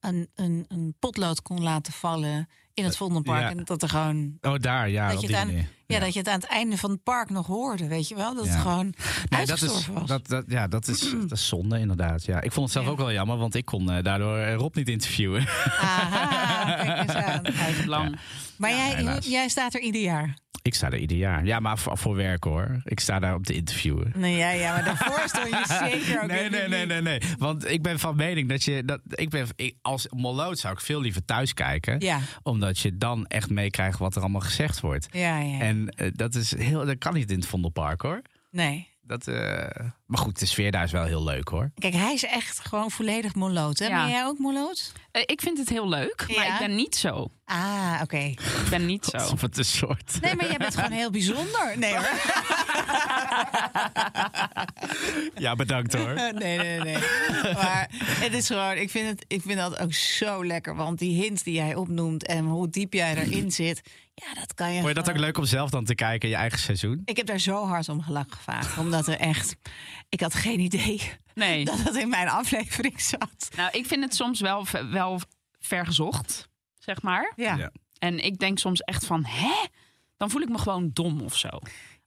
een, een, een potlood kon laten vallen... in het Vondelpark ja. en dat er gewoon... Oh, daar, ja. Dat je, aan, ja, ja, dat je het aan het einde van het park nog hoorde, weet je wel? Dat ja. het gewoon nee, uitgestorven was. Dat, dat, ja, dat is, dat is zonde, inderdaad. Ja. Ik vond het zelf ja. ook wel jammer, want ik kon uh, daardoor Rob niet interviewen. Aha, kijk eens aan. Lang. Ja. Maar ja, jij, jij staat er ieder jaar? Ik sta er ieder jaar. Ja, maar voor, voor werk hoor. Ik sta daar om te interviewen. Nee, ja, ja, maar daarvoor stond je zeker ook nee, nee, nee, nee, nee. Want ik ben van mening dat je... Dat, ik ben, ik, als Molloot zou ik veel liever thuis kijken. Ja. Omdat je dan echt meekrijgt wat er allemaal gezegd wordt. Ja, ja. En uh, dat is heel... Dat kan niet in het Vondelpark hoor. Nee. Dat, uh, maar goed, de sfeer daar is wel heel leuk, hoor. Kijk, hij is echt gewoon volledig Molloot, hè? Ja. Ben jij ook Molloot? Uh, ik vind het heel leuk, ja. maar ik ben niet zo. Ah, oké. Okay. Ik ben niet God, zo. Wat een soort. Nee, maar jij bent gewoon heel bijzonder. Nee, hoor. Ja, bedankt, hoor. nee, nee, nee. Maar het is gewoon... Ik vind, het, ik vind dat ook zo lekker, want die hints die jij opnoemt... en hoe diep jij erin zit... Ja, dat kan je. Vond je dat gewoon... ook leuk om zelf dan te kijken, je eigen seizoen? Ik heb daar zo hard om gelachen, omdat er echt... Ik had geen idee nee. dat dat in mijn aflevering zat. Nou, ik vind het soms wel, wel vergezocht, zeg maar. Ja. ja. En ik denk soms echt van, hè? Dan voel ik me gewoon dom of zo.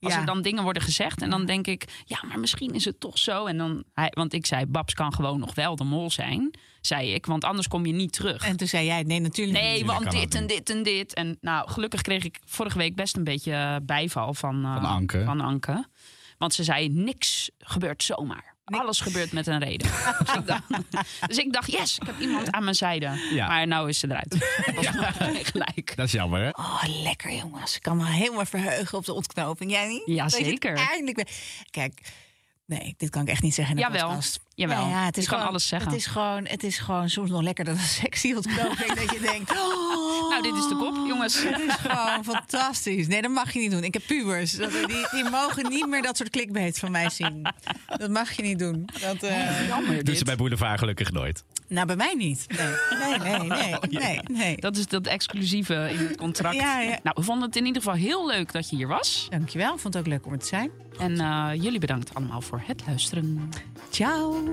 Als ja. er dan dingen worden gezegd en dan denk ik... ja, maar misschien is het toch zo. En dan, hij, want ik zei, Babs kan gewoon nog wel de mol zijn, zei ik. Want anders kom je niet terug. En toen zei jij, nee, natuurlijk nee, niet. Nee, want dit en dit en dit. En nou, gelukkig kreeg ik vorige week best een beetje bijval van, uh, van, Anke. van Anke. Want ze zei, niks gebeurt zomaar. Niks. Alles gebeurt met een reden. dus, ik dacht, dus ik dacht, yes, ik heb iemand aan mijn zijde. Ja. Maar nou is ze eruit. Dat, ja. gelijk. Dat is jammer, hè? Oh, lekker, jongens. Ik kan me helemaal verheugen op de ontknoping. Jij niet? Ja, dat zeker. Eindelijk... Kijk, nee, dit kan ik echt niet zeggen in de Jawel. podcast. Jawel, nou ja, het is je gewoon, kan alles zeggen. Het is, gewoon, het is gewoon soms nog lekkerder dan een sexy ontknoping. dat je denkt, oh, Nou, dit is de kop, jongens. Dit is gewoon fantastisch. Nee, dat mag je niet doen. Ik heb pubers. Dat, die, die mogen niet meer dat soort clickbait van mij zien. Dat mag je niet doen. Dat, uh, jammer, dit. Dus bij Boulevard gelukkig nooit. Nou, bij mij niet. Nee, nee, nee. nee, nee, nee. Dat is dat exclusieve in het contract. Ja, ja. Nou, we vonden het in ieder geval heel leuk dat je hier was. Dankjewel, ik vond het ook leuk om er te zijn. En uh, jullie bedankt allemaal voor het luisteren. Ciao.